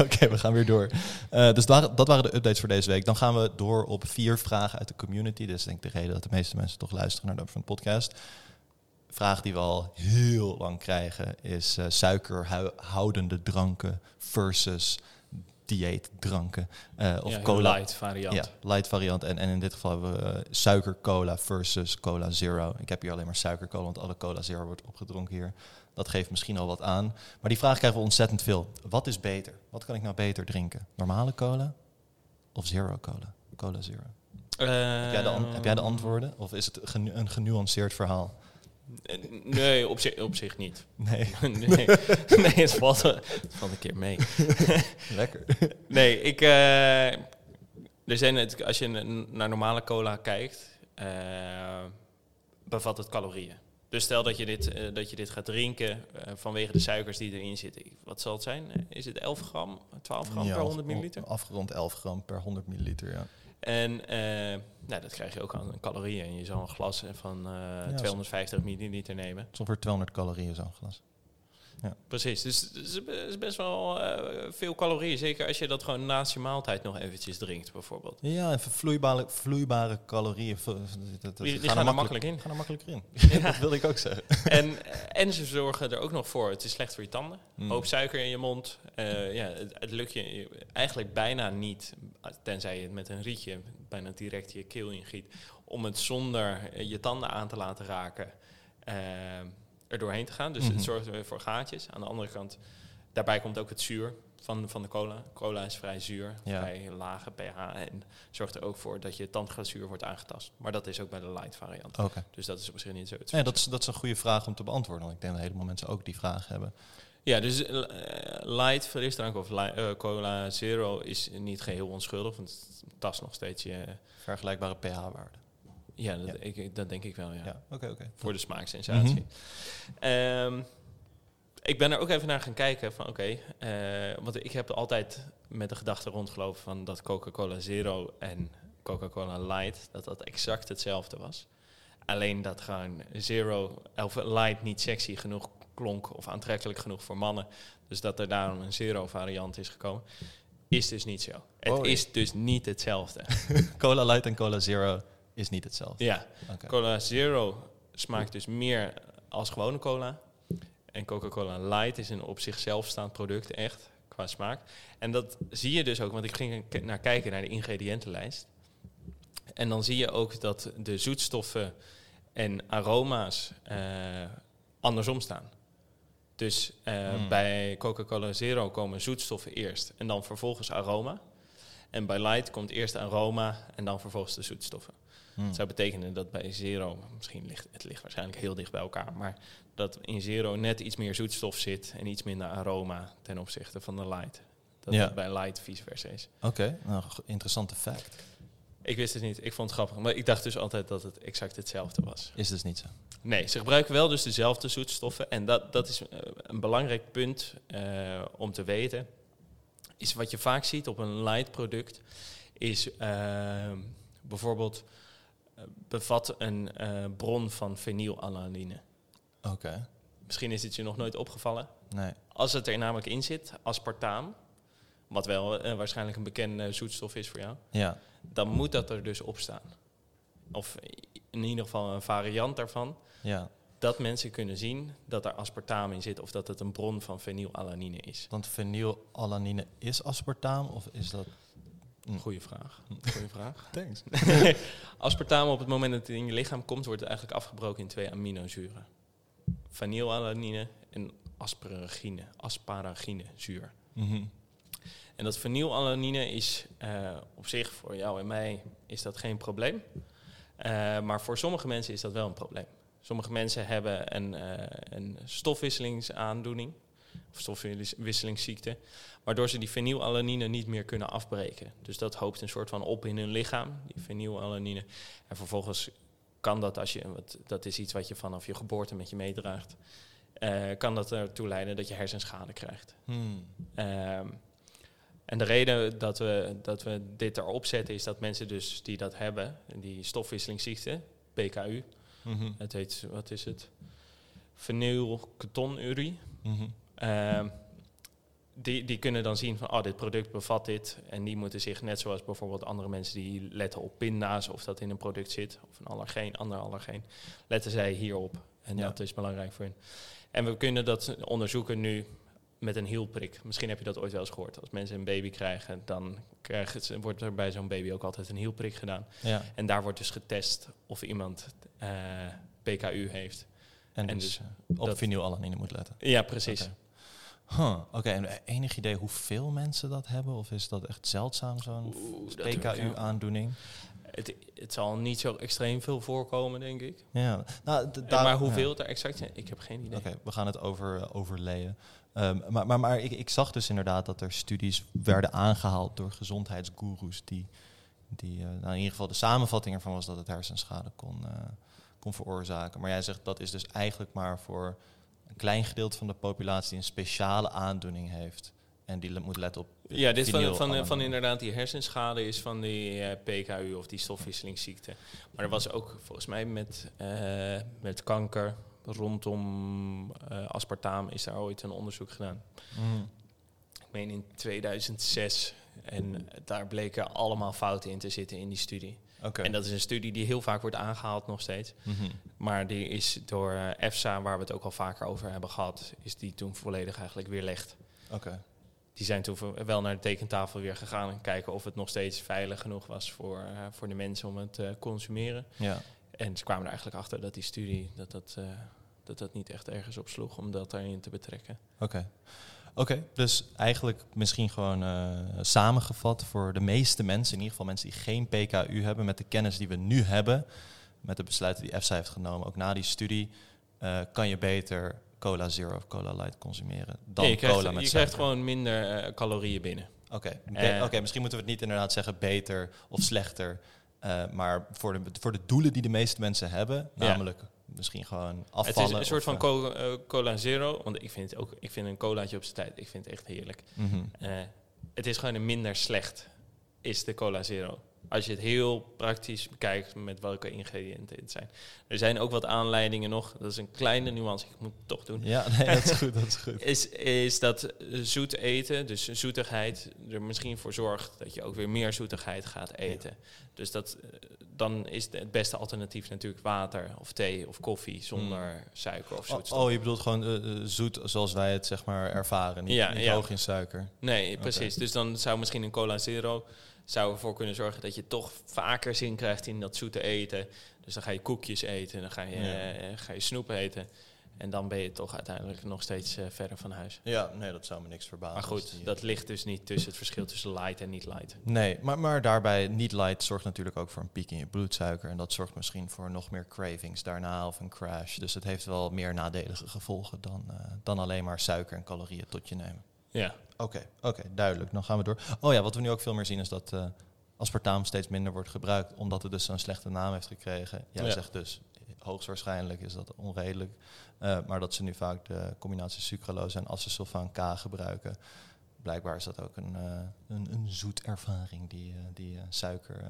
Oké, we gaan weer door. Dus dat waren de updates voor deze week. Dan gaan we door op 4 vragen uit de community. Dat is denk ik de reden dat de meeste mensen toch luisteren naar de Upfront podcast. Vraag die we al heel lang krijgen is suikerhoudende dranken versus dieetdranken. Of cola. Light variant. Ja, light variant. En in dit geval hebben we suikercola versus cola zero. Ik heb hier alleen maar suikercola, want alle cola zero wordt opgedronken hier. Dat geeft misschien al wat aan. Maar die vraag krijgen we ontzettend veel. Wat is beter? Wat kan ik nou beter drinken? Normale cola of zero cola? Cola zero. Heb jij de antwoorden? Of is het een genuanceerd verhaal? Nee, op zich niet. Nee, het valt een keer mee. Lekker. Nee, als je naar normale cola kijkt, bevat het calorieën. Dus stel dat je dit gaat drinken vanwege de suikers die erin zitten. Wat zal het zijn? Is het 11 gram, 12 gram per 100 milliliter? Afgerond 11 gram per 100 milliliter, ja. En dat krijg je ook aan calorieën. En je zal een glas van 250 milliliter nemen. Het is ongeveer 200 calorieën zo'n glas. Ja. Precies, dus het is best wel veel calorieën. Zeker als je dat gewoon naast je maaltijd nog eventjes drinkt, bijvoorbeeld. Ja, en vloeibare calorieën. Die gaan er makkelijk in. Gaan er makkelijker in. Ja. Dat wil ik ook zeggen. En ze zorgen er ook nog voor. Het is slecht voor je tanden. Hoop suiker in je mond. Het lukt je eigenlijk bijna niet, tenzij je het met een rietje bijna direct je keel ingiet, om het zonder je tanden aan te laten raken. Er doorheen te gaan. Dus het zorgt weer voor gaatjes. Aan de andere kant, daarbij komt ook het zuur van de cola. Cola is vrij zuur, vrij lage pH. En zorgt er ook voor dat je tandglazuur wordt aangetast. Maar dat is ook bij de light variant. Okay. Dus dat is misschien niet zo. Ja, dat is een goede vraag om te beantwoorden. Want ik denk dat helemaal mensen ook die vraag hebben. Ja, dus light frisdrank of cola zero is niet geheel onschuldig. Want het tast nog steeds je vergelijkbare pH-waarde. Ja, dat denk ik wel, ja. Okay. Voor de smaaksensatie. Ik ben er ook even naar gaan kijken van want ik heb altijd met de gedachte rondgelopen van dat Coca-Cola Zero en Coca-Cola Light, dat exact hetzelfde was. Alleen dat gewoon Zero of Light niet sexy genoeg klonk of aantrekkelijk genoeg voor mannen. Dus dat er daarom een Zero variant is gekomen. Is dus niet zo. Oh, het is dus niet hetzelfde. Cola Light en Cola Zero is niet hetzelfde. Ja, okay. Cola Zero smaakt dus meer als gewone cola. En Coca-Cola Light is een op zichzelf staand product, echt, qua smaak. En dat zie je dus ook, want ik ging naar de ingrediëntenlijst. En dan zie je ook dat de zoetstoffen en aroma's andersom staan. Dus bij Coca-Cola Zero komen zoetstoffen eerst en dan vervolgens aroma. En bij Light komt eerst aroma en dan vervolgens de zoetstoffen. Dat zou betekenen dat bij Zero, het ligt waarschijnlijk heel dicht bij elkaar, maar dat in Zero net iets meer zoetstof zit en iets minder aroma ten opzichte van de Light. Dat bij Light vice versa is. Oké, nou, interessante fact. Ik wist het niet, ik vond het grappig, maar ik dacht dus altijd dat het exact hetzelfde was. Is dus niet zo? Nee, ze gebruiken wel dus dezelfde zoetstoffen en dat is een belangrijk punt om te weten. Is wat je vaak ziet op een light product, is bijvoorbeeld bevat een bron van fenylalanine. Okay. Misschien is het je nog nooit opgevallen. Nee. Als het er namelijk in zit, aspartaam, wat wel waarschijnlijk een bekende zoetstof is voor jou, ja, dan moet dat er dus op staan. Of in ieder geval een variant daarvan. Ja. Dat mensen kunnen zien dat er aspartaam in zit of dat het een bron van fenylalanine is. Want fenylalanine is aspartaam of is dat... Goeie vraag. Thanks. Aspartaam op het moment dat het in je lichaam komt, wordt het eigenlijk afgebroken in 2 aminozuren. Fenylalanine en asparagine zuur. En dat fenylalanine is op zich voor jou en mij is dat geen probleem. Maar voor sommige mensen is dat wel een probleem. Sommige mensen hebben een stofwisselingsaandoening of stofwisselingsziekte, waardoor ze die fenylalanine niet meer kunnen afbreken. Dus dat hoopt een soort van op in hun lichaam, die fenylalanine. En vervolgens kan dat, dat is iets wat je vanaf je geboorte met je meedraagt, kan dat ertoe leiden dat je hersenschade krijgt. En de reden dat we dit erop zetten is dat mensen dus die dat hebben, die stofwisselingsziekte, PKU, het heet, wat is het? fenylketonurie. Mm-hmm. Die kunnen dan zien van, dit product bevat dit. En die moeten zich, net zoals bijvoorbeeld andere mensen die letten op pinda's, of dat in een product zit, of een allergeen, ander allergeen, letten zij hierop. En dat is belangrijk voor hun. En we kunnen dat onderzoeken nu met een hielprik. Misschien heb je dat ooit wel eens gehoord. Als mensen een baby krijgen, dan wordt er bij zo'n baby ook altijd een hielprik gedaan. Ja. En daar wordt dus getest of iemand PKU heeft. En dus op fenylalanine moet letten. Ja, precies. Okay. En enig idee hoeveel mensen dat hebben? Of is dat echt zeldzaam, zo'n PKU-aandoening? Het zal niet zo extreem veel voorkomen, denk ik. Ja. Nou, maar hoeveel er exact zijn? Ik heb geen idee. Oké, we gaan het overleien. Maar ik zag dus inderdaad dat er studies werden aangehaald door gezondheidsgoeroes. Die in ieder geval de samenvatting ervan was dat het hersenschade kon veroorzaken. Maar jij zegt dat is dus eigenlijk maar voor een klein gedeelte van de populatie die een speciale aandoening heeft. En die moet letten op... Ja, dit van inderdaad die hersenschade is van die PKU of die stofwisselingsziekte. Maar er was ook volgens mij met kanker rondom aspartaam is daar ooit een onderzoek gedaan. Mm. Ik meen in 2006. En daar bleken allemaal fouten in te zitten in die studie. Okay. En dat is een studie die heel vaak wordt aangehaald nog steeds. Mm-hmm. Maar die is door EFSA, waar we het ook al vaker over hebben gehad, is die toen volledig eigenlijk weerlegd. Okay. Die zijn toen wel naar de tekentafel weer gegaan en kijken of het nog steeds veilig genoeg was voor de mensen om het te consumeren. Ja. En ze kwamen er eigenlijk achter dat die studie dat niet echt ergens op sloeg om dat daarin te betrekken. Oké, dus eigenlijk misschien gewoon samengevat voor de meeste mensen, in ieder geval mensen die geen PKU hebben, met de kennis die we nu hebben, met de besluiten die EFSA heeft genomen, ook na die studie, kan je beter Cola Zero of Cola Light consumeren dan cola met suiker. Je krijgt gewoon minder calorieën binnen. Oké, misschien moeten we het niet inderdaad zeggen beter of slechter, maar voor de doelen die de meeste mensen hebben, namelijk... Ja. Misschien gewoon afvallen. Het is een soort van Cola Zero. Want ik vind een colaatje op zijn tijd. Ik vind het echt heerlijk. Mm-hmm. Het is gewoon een minder slecht. Is de Cola Zero. Als je het heel praktisch bekijkt met welke ingrediënten het zijn. Er zijn ook wat aanleidingen nog. Dat is een kleine nuance. Ik moet het toch doen. Ja, nee, dat is goed. Dat is goed. Is dat zoet eten, dus zoetigheid, er misschien voor zorgt dat je ook weer meer zoetigheid gaat eten. Ja. Dus dan is het beste alternatief natuurlijk water of thee of koffie zonder suiker of zoetstof. Je bedoelt gewoon zoet zoals wij het zeg maar ervaren. Niet hoog in suiker. Nee, precies. Okay. Dus dan zou misschien een Cola Zero... zou ervoor kunnen zorgen dat je toch vaker zin krijgt in dat zoete eten. Dus dan ga je koekjes eten, dan ga je snoep eten. En dan ben je toch uiteindelijk nog steeds verder van huis. Ja, nee, dat zou me niks verbazen. Maar goed, dat ligt dus niet tussen het verschil tussen light en niet light. Nee, maar daarbij niet light zorgt natuurlijk ook voor een piek in je bloedsuiker. En dat zorgt misschien voor nog meer cravings daarna of een crash. Dus het heeft wel meer nadelige gevolgen dan alleen maar suiker en calorieën tot je nemen. Ja. Oké, duidelijk. Dan gaan we door. Wat we nu ook veel meer zien is dat aspartaam steeds minder wordt gebruikt, omdat het dus zo'n slechte naam heeft gekregen. Jij zegt dus, hoogstwaarschijnlijk is dat onredelijk, maar dat ze nu vaak de combinatie sucralose en acesulfaan K gebruiken. Blijkbaar is dat ook een zoet ervaring die suiker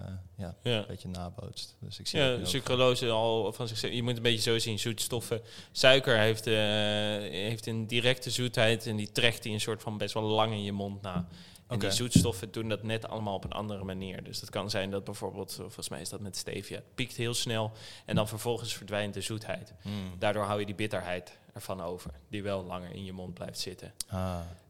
een beetje nabootst. Dus ik zie sucralose al van zichzelf. Je moet een beetje zo zien, zoetstoffen. Suiker heeft een directe zoetheid en die trekt die een soort van best wel lang in je mond na. En die zoetstoffen doen dat net allemaal op een andere manier. Dus dat kan zijn dat bijvoorbeeld, volgens mij is dat met stevia, het piekt heel snel en dan vervolgens verdwijnt de zoetheid. Daardoor hou je die bitterheid ervan over, die wel langer in je mond blijft zitten.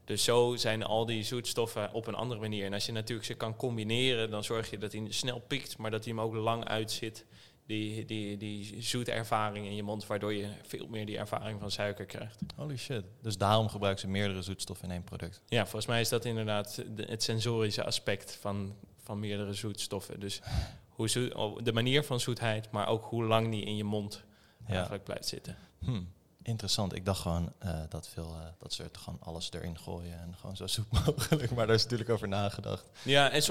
Dus zo zijn al die zoetstoffen op een andere manier. En als je natuurlijk ze kan combineren, dan zorg je dat hij snel piekt, maar dat hij hem ook lang uitzit. Die zoete ervaring in je mond, waardoor je veel meer die ervaring van suiker krijgt. Holy shit. Dus daarom gebruiken ze meerdere zoetstoffen in één product. Ja, volgens mij is dat inderdaad het sensorische aspect van meerdere zoetstoffen. Dus hoe de manier van zoetheid, maar ook hoe lang die in je mond eigenlijk blijft zitten. Interessant. Ik dacht gewoon dat ze er gewoon alles erin gooien en gewoon zo zoet mogelijk. Maar daar is natuurlijk over nagedacht. Ja, en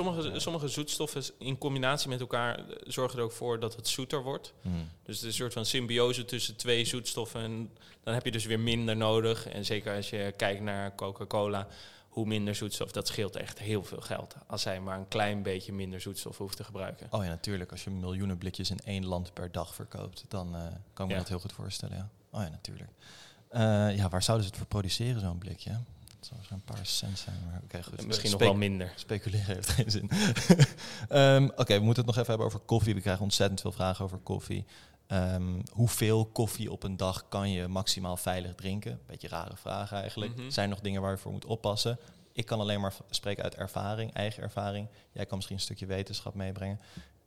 sommige zoetstoffen in combinatie met elkaar zorgen er ook voor dat het zoeter wordt. Dus het is een soort van symbiose tussen twee zoetstoffen. En dan heb je dus weer minder nodig. En zeker als je kijkt naar Coca-Cola, hoe minder zoetstof, dat scheelt echt heel veel geld. Als zij maar een klein beetje minder zoetstof hoeft te gebruiken. Oh ja, natuurlijk. Als je miljoenen blikjes in één land per dag verkoopt, dan kan ik me dat heel goed voorstellen, ja. Oh ja, natuurlijk. Ja, waar zouden ze het voor produceren, zo'n blikje? Dat zou zo'n paar cent zijn. Maar okay, goed. Misschien nog wel minder. Speculeren heeft geen zin. Oké, we moeten het nog even hebben over koffie. We krijgen ontzettend veel vragen over koffie. Hoeveel koffie op een dag kan je maximaal veilig drinken? Beetje rare vraag eigenlijk. Mm-hmm. Zijn nog dingen waar je voor moet oppassen? Ik kan alleen maar spreken uit ervaring, eigen ervaring. Jij kan misschien een stukje wetenschap meebrengen.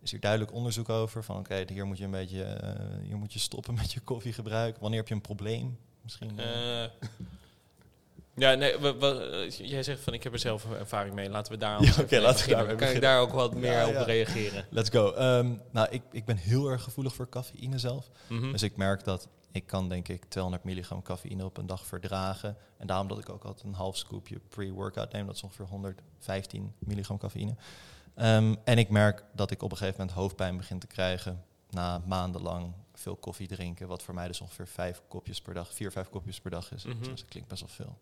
Is hier duidelijk onderzoek over? Van oké, hier moet je een beetje hier moet je stoppen met je koffiegebruik. Wanneer heb je een probleem? Misschien. Ja, nee. Jij zegt van ik heb er zelf ervaring mee. Laten we daar aan beginnen. Ik daar ook wat meer op reageren? Let's go. Ik ben heel erg gevoelig voor cafeïne zelf. Mm-hmm. Dus ik merk dat ik kan denk ik 200 milligram cafeïne op een dag verdragen. En daarom dat ik ook altijd een half scoopje pre-workout neem. Dat is ongeveer 115 milligram cafeïne. En ik merk dat ik op een gegeven moment hoofdpijn begin te krijgen na maandenlang veel koffie drinken, wat voor mij dus ongeveer 4-5 kopjes per dag is. Mm-hmm. Dus dat klinkt best wel veel.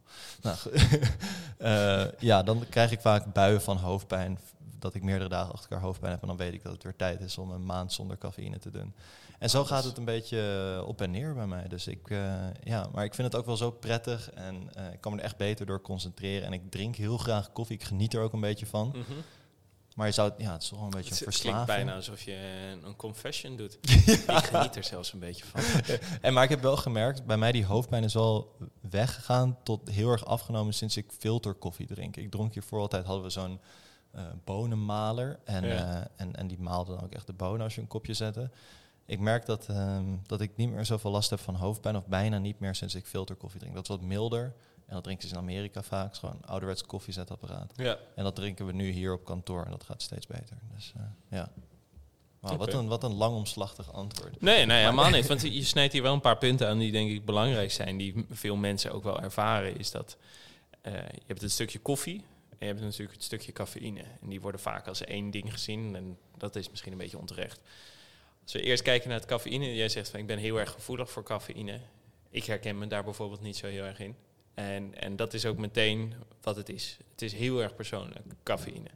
Ja, dan krijg ik vaak buien van hoofdpijn, dat ik meerdere dagen achter elkaar hoofdpijn heb en dan weet ik dat het weer tijd is om een maand zonder cafeïne te doen. En zo gaat het een beetje op en neer bij mij. Dus maar ik vind het ook wel zo prettig en ik kan me er echt beter door concentreren en ik drink heel graag koffie. Ik geniet er ook een beetje van. Mm-hmm. Maar je zou het is toch wel een beetje verslaving. Het klinkt bijna alsof je een confession doet. Ja. Ik geniet er zelfs een beetje van. Maar ik heb wel gemerkt, bij mij die hoofdpijn is wel weggegaan tot heel erg afgenomen sinds ik filterkoffie drink. Ik dronk hiervoor altijd, hadden we zo'n bonenmaler. En die maalde dan ook echt de bonen als je een kopje zette. Ik merk dat ik niet meer zoveel last heb van hoofdpijn, of bijna niet meer sinds ik filterkoffie drink. Dat is wat milder. En dat drinken ze in Amerika vaak. Dus gewoon ouderwets koffiezetapparaat. Ja. En dat drinken we nu hier op kantoor. En dat gaat steeds beter. Dus ja. Wow, okay. Wat een langomslachtig antwoord. Nee, helemaal niet. Want je snijdt hier wel een paar punten aan die denk ik belangrijk zijn. Die veel mensen ook wel ervaren. Is dat je hebt het stukje koffie. En je hebt natuurlijk het stukje cafeïne. En die worden vaak als één ding gezien. En dat is misschien een beetje onterecht. Als we eerst kijken naar het cafeïne. Jij zegt van ik ben heel erg gevoelig voor cafeïne. Ik herken me daar bijvoorbeeld niet zo heel erg in. En dat is ook meteen wat het is. Het is heel erg persoonlijk, cafeïne.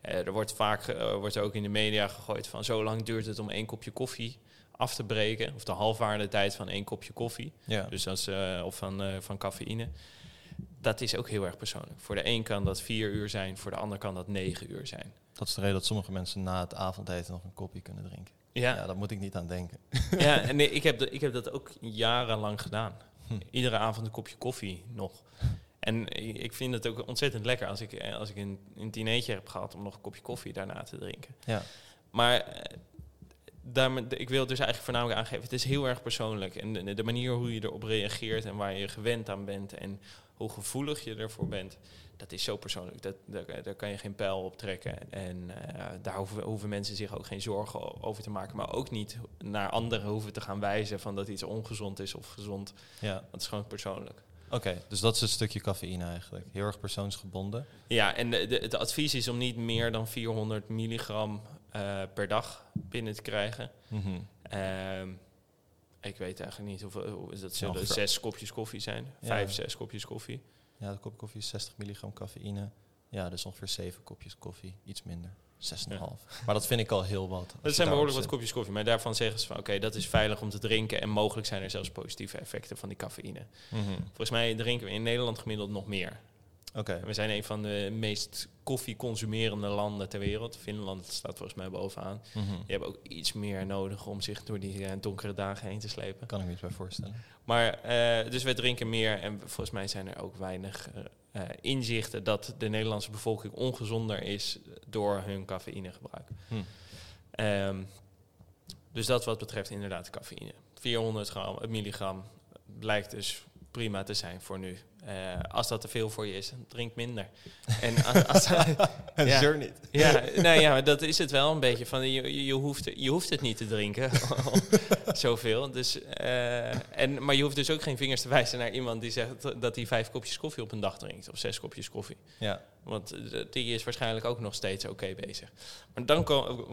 Er wordt vaak ook in de media gegooid van zo lang duurt het om 1 kopje koffie af te breken. Of de halfwaardetijd van 1 kopje koffie. Ja. Dus dat is, of van cafeïne. Dat is ook heel erg persoonlijk. Voor de een kan dat 4 uur zijn, voor de ander kan dat 9 uur zijn. Dat is de reden dat sommige mensen na het avondeten nog een kopje kunnen drinken. Ja, daar moet ik niet aan denken. Ja, en nee, ik heb dat ook jarenlang gedaan. Iedere avond een kopje koffie nog. En ik vind het ook ontzettend lekker als ik een dinertje heb gehad om nog een kopje koffie daarna te drinken. Ja. Maar ik wil dus eigenlijk voornamelijk aangeven, het is heel erg persoonlijk. En de manier hoe je erop reageert en waar je gewend aan bent en hoe gevoelig je ervoor bent, dat is zo persoonlijk. Daar kan je geen pijl op trekken. En daar hoeven mensen zich ook geen zorgen over te maken. Maar ook niet naar anderen hoeven te gaan wijzen van dat iets ongezond is of gezond. Ja. Dat is gewoon persoonlijk. Oké, dus dat is het stukje cafeïne eigenlijk. Heel erg persoonsgebonden. Ja, en het advies is om niet meer dan 400 milligram per dag binnen te krijgen. Mm-hmm. Ik weet eigenlijk niet hoeveel. Dat zullen 6 kopjes koffie zijn. 5, 6 kopjes koffie. Ja, de kop koffie is 60 milligram cafeïne. Ja, dus ongeveer 7 kopjes koffie. Iets minder. 6,5. Maar dat vind ik al heel wat. Dat zijn behoorlijk wat kopjes koffie. Maar daarvan zeggen ze van oké, dat is veilig om te drinken. En mogelijk zijn er zelfs positieve effecten van die cafeïne. Mm-hmm. Volgens mij drinken we in Nederland gemiddeld nog meer. Okay. We zijn een van de meest koffieconsumerende landen ter wereld. Finland staat volgens mij bovenaan. Mm-hmm. Die hebben ook iets meer nodig om zich door die donkere dagen heen te slepen. Kan ik me iets bij voorstellen. Maar dus we drinken meer en volgens mij zijn er ook weinig inzichten dat de Nederlandse bevolking ongezonder is door hun cafeïnegebruik. Dus dat wat betreft inderdaad cafeïne. 400 milligram blijkt dus prima te zijn voor nu. Als dat te veel voor je is, drink minder. En zeur niet. Ja, nou ja, dat is het wel een beetje. Van, je hoeft het niet te drinken. Zoveel. Dus, maar je hoeft dus ook geen vingers te wijzen naar iemand die zegt dat hij 5 kopjes koffie op een dag drinkt. Of 6 kopjes koffie. Ja. Want die is waarschijnlijk ook nog steeds oké bezig. Maar dan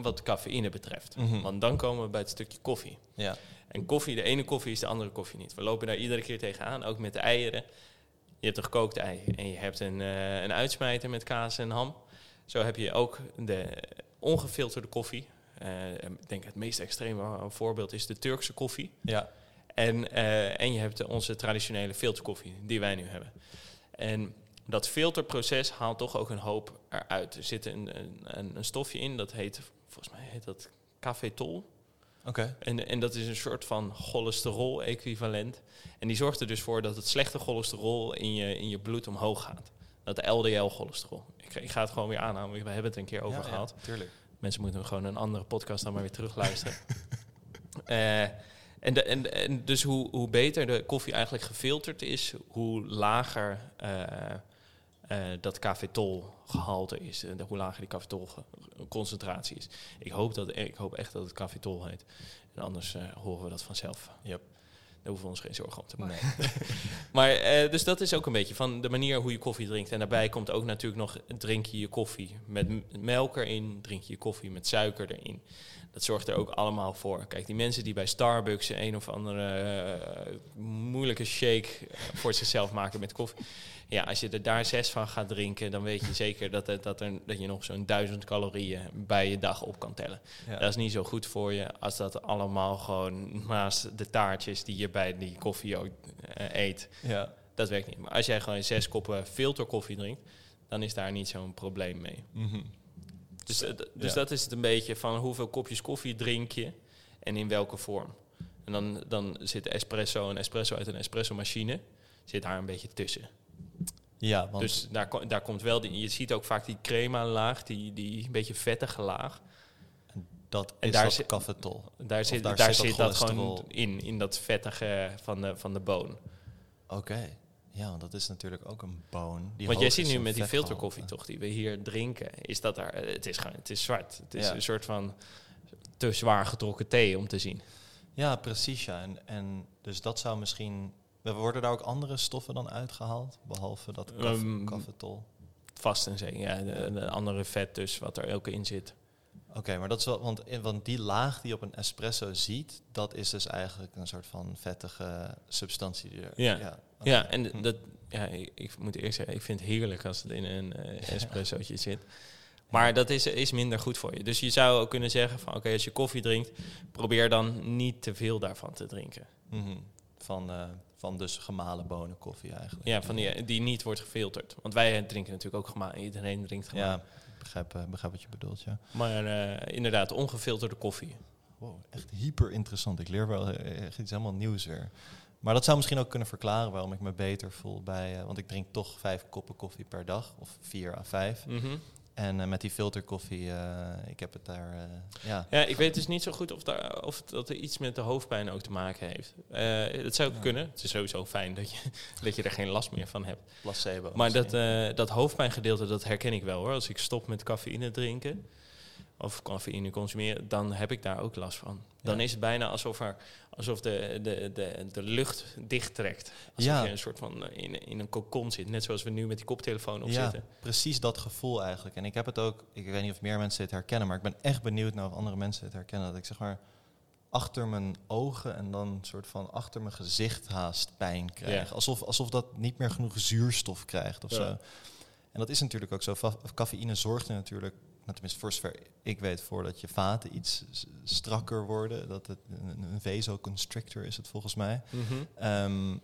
wat cafeïne betreft. Mm-hmm. Want dan komen we bij het stukje koffie. Ja. En koffie, de ene koffie is de andere koffie niet. We lopen daar iedere keer tegenaan, ook met de eieren. Je hebt een gekookt ei en je hebt een uitsmijter met kaas en ham. Zo heb je ook de ongefilterde koffie. Ik denk het meest extreme voorbeeld is de Turkse koffie. Ja. En je hebt onze traditionele filterkoffie, die wij nu hebben. En dat filterproces haalt toch ook een hoop eruit. Er zit een stofje in, dat heet, volgens mij heet dat cafetol. Okay. En dat is een soort van cholesterol-equivalent. En die zorgt er dus voor dat het slechte cholesterol in je bloed omhoog gaat. Dat LDL-cholesterol. Ik ga het gewoon weer aanhouden, want we hebben het een keer over gehad. Ja, tuurlijk. Mensen moeten gewoon een andere podcast dan maar weer terugluisteren. Dus hoe beter de koffie eigenlijk gefilterd is, hoe lager dat cafetolgehalte is. Hoe lager die cafetolconcentratie is. Ik hoop echt dat het cafetol heet. En anders horen we dat vanzelf. Yep. Daar hoeven we ons geen zorgen om te maken. Nee. Maar dus dat is ook een beetje van de manier hoe je koffie drinkt. En daarbij komt ook natuurlijk nog, drink je je koffie met melk erin, drink je je koffie met suiker erin. Dat zorgt er ook allemaal voor. Kijk, die mensen die bij Starbucks een of andere moeilijke shake voor zichzelf maken met koffie. Ja, als je er daar 6 van gaat drinken, dan weet je zeker dat je nog zo'n 1000 calorieën bij je dag op kan tellen. Ja. Dat is niet zo goed voor je als dat allemaal gewoon naast de taartjes die je bij die koffie ook eet. Ja. Dat werkt niet. Maar als jij gewoon 6 koppen filterkoffie drinkt, dan is daar niet zo'n probleem mee. Mm-hmm. Dus dat is het een beetje van hoeveel kopjes koffie drink je en in welke vorm. En dan zit espresso uit een espressomachine, zit daar een beetje tussen. Ja, want dus daar komt wel, je ziet ook vaak die crema laag, die een beetje vettige laag. Dat is dat cafetol. Daar zit dat gewoon in dat vettige van de boon. Oké. Ja, want dat is natuurlijk ook een boon. Want jij ziet nu met die filterkoffie toch, die we hier drinken, is dat daar, het is zwart. Het is een soort van te zwaar getrokken thee om te zien. Ja, precies. Ja. En dus dat zou misschien... Worden daar ook andere stoffen dan uitgehaald, behalve dat cafetol? Vast en zeker, ja. De andere vet dus, wat er ook in zit. Oké, maar dat is wel... Want die laag die je op een espresso ziet, dat is dus eigenlijk een soort van vettige substantie. Die er, ik moet eerst zeggen, ik vind het heerlijk als het in een espressootje zit. Maar dat is minder goed voor je. Dus je zou ook kunnen zeggen van, oké, als je koffie drinkt, probeer dan niet te veel daarvan te drinken. Mm-hmm. Van dus gemalen bonen koffie eigenlijk. Ja, van die niet wordt gefilterd. Want wij drinken natuurlijk ook gemalen. Iedereen drinkt gemalen. Ja, ik begrijp wat je bedoelt, ja. Maar inderdaad, ongefilterde koffie. Wow, echt hyper interessant. Ik leer wel echt iets helemaal nieuws weer. Maar dat zou misschien ook kunnen verklaren waarom ik me beter voel bij... want ik drink toch 5 koppen koffie per dag. Of 4 à 5. Mm-hmm. En met die filterkoffie, ik heb het daar... ik weet dus niet zo goed of dat er iets met de hoofdpijn ook te maken heeft. Dat zou kunnen. Het is sowieso fijn dat je er geen last meer van hebt. Placebo. Maar dat hoofdpijngedeelte, dat herken ik wel hoor. Als ik stop met cafeïne drinken of cafeïne consumeren, dan heb ik daar ook last van. Dan is het bijna alsof de lucht dicht trekt. Alsof je een soort van in een cocon zit. Net zoals we nu met die koptelefoon op zitten. Precies dat gevoel eigenlijk. En ik heb het ook, ik weet niet of meer mensen dit herkennen, maar ik ben echt benieuwd naar of andere mensen dit herkennen. Dat ik zeg maar achter mijn ogen en dan een soort van achter mijn gezicht haast pijn krijg. Ja. Alsof dat niet meer genoeg zuurstof krijgt of zo. En dat is natuurlijk ook zo. Cafeïne zorgt er natuurlijk... Tenminste, voor zover ik weet, voordat je vaten iets strakker worden. Dat het een vasoconstrictor is het volgens mij. Mm-hmm.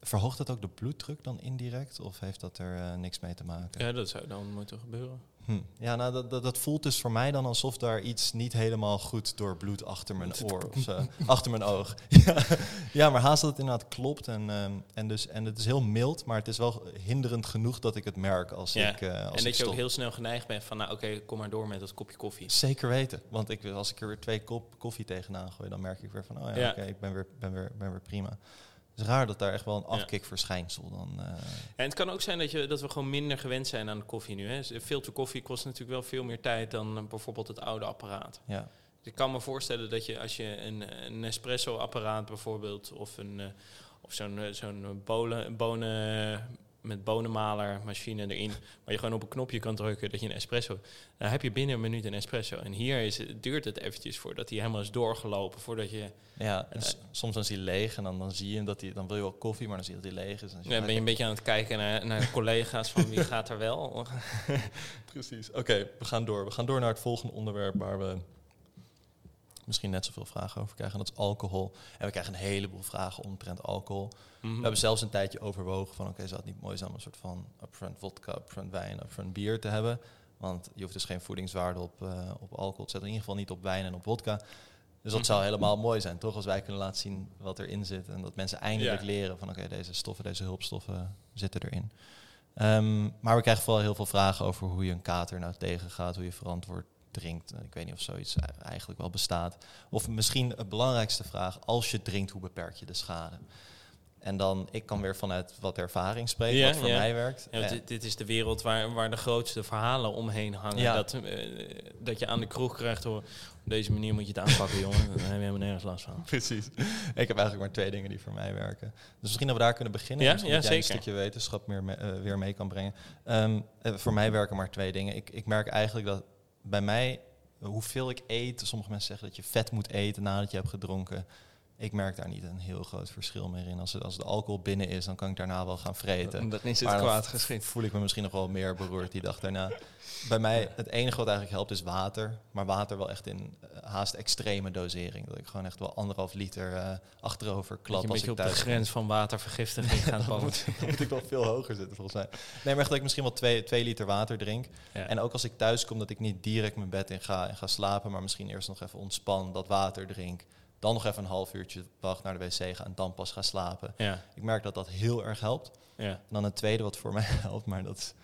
Verhoogt dat ook de bloeddruk dan indirect? Of heeft dat er niks mee te maken? Ja, dat zou dan moeten gebeuren. Ja, nou, dat voelt dus voor mij dan alsof daar iets niet helemaal goed doorbloedt achter mijn oor of zo. Achter mijn oog. Ja, maar haast dat het inderdaad klopt. En het is heel mild, maar het is wel hinderend genoeg dat ik het merk als ik als en dat je ook heel snel geneigd bent van, nou oké, kom maar door met dat kopje koffie. Zeker weten. Want als ik er weer 2 kop koffie tegenaan gooi, dan merk ik weer van, oké, ik ben weer prima. Het is raar dat daar echt wel een afkikverschijnsel dan... En het kan ook zijn dat we gewoon minder gewend zijn aan de koffie nu. Hè. Filterkoffie kost natuurlijk wel veel meer tijd dan bijvoorbeeld het oude apparaat. Ja. Ik kan me voorstellen dat je als je een espresso-apparaat bijvoorbeeld... of zo'n bonen met bonenmalermachine erin... waar je gewoon op een knopje kan drukken dat je een espresso... Dan heb je binnen een minuut een espresso. En hier duurt het eventjes voordat hij helemaal is doorgelopen, voordat je... Ja, soms dan is hij leeg en dan zie je dat hij... Dan wil je wel koffie, maar dan zie je dat hij leeg is. Dan ben je een beetje aan het kijken naar collega's van wie gaat er wel. Precies. Oké, we gaan door. We gaan door naar het volgende onderwerp waar we misschien net zoveel vragen over krijgen. En dat is alcohol. En we krijgen een heleboel vragen omtrent alcohol. Mm-hmm. We hebben zelfs een tijdje overwogen van... oké, zou het niet mooi zijn om een soort van upfront vodka, upfront wijn, upfront bier te hebben? Want je hoeft dus geen voedingswaarde op alcohol te zetten. In ieder geval niet op wijn en op vodka. Dus dat zou helemaal mooi zijn, toch? Als wij kunnen laten zien wat erin zit. En dat mensen eindelijk leren van oké, deze stoffen, deze hulpstoffen zitten erin. Maar we krijgen vooral heel veel vragen over hoe je een kater nou tegengaat, hoe je verantwoord drinkt. Ik weet niet of zoiets eigenlijk wel bestaat. Of misschien de belangrijkste vraag, als je drinkt, hoe beperk je de schade? En dan, ik kan weer vanuit wat ervaring spreken, wat voor mij werkt. Ja, dit is de wereld waar de grootste verhalen omheen hangen. Ja. Dat je aan de kroeg krijgt, hoor, op deze manier moet je het aanpakken, jongen. Daar heb je helemaal nergens last van. Precies. Ik heb eigenlijk maar 2 dingen die voor mij werken. Dus misschien dat we daar kunnen beginnen. Ja, misschien dat jij een stukje wetenschap weer mee kan brengen. Voor mij werken maar 2 dingen. Ik merk eigenlijk dat bij mij, hoeveel ik eet... Sommige mensen zeggen dat je vet moet eten nadat je hebt gedronken... Ik merk daar niet een heel groot verschil meer in. Als de alcohol binnen is, dan kan ik daarna wel gaan vreten. Dat is het kwaad geschikt. Voel ik me misschien nog wel meer beroerd die dag daarna. Bij mij, het enige wat eigenlijk helpt is water. Maar water wel echt in haast extreme dosering. Dat ik gewoon echt wel 1,5 liter achterover klap. Als ik op thuis de grens van watervergiftiging gaan. Dan moet ik wel veel hoger zitten volgens mij. Nee, maar echt dat ik misschien wel 2 liter water drink. Ja. En ook als ik thuis kom, dat ik niet direct mijn bed in ga en ga slapen. Maar misschien eerst nog even ontspan, dat water drink. Dan nog even een half uurtje wacht naar de wc gaan en dan pas gaan slapen. Ja. Ik merk dat dat heel erg helpt. Ja. En dan een tweede wat voor mij helpt, maar dat is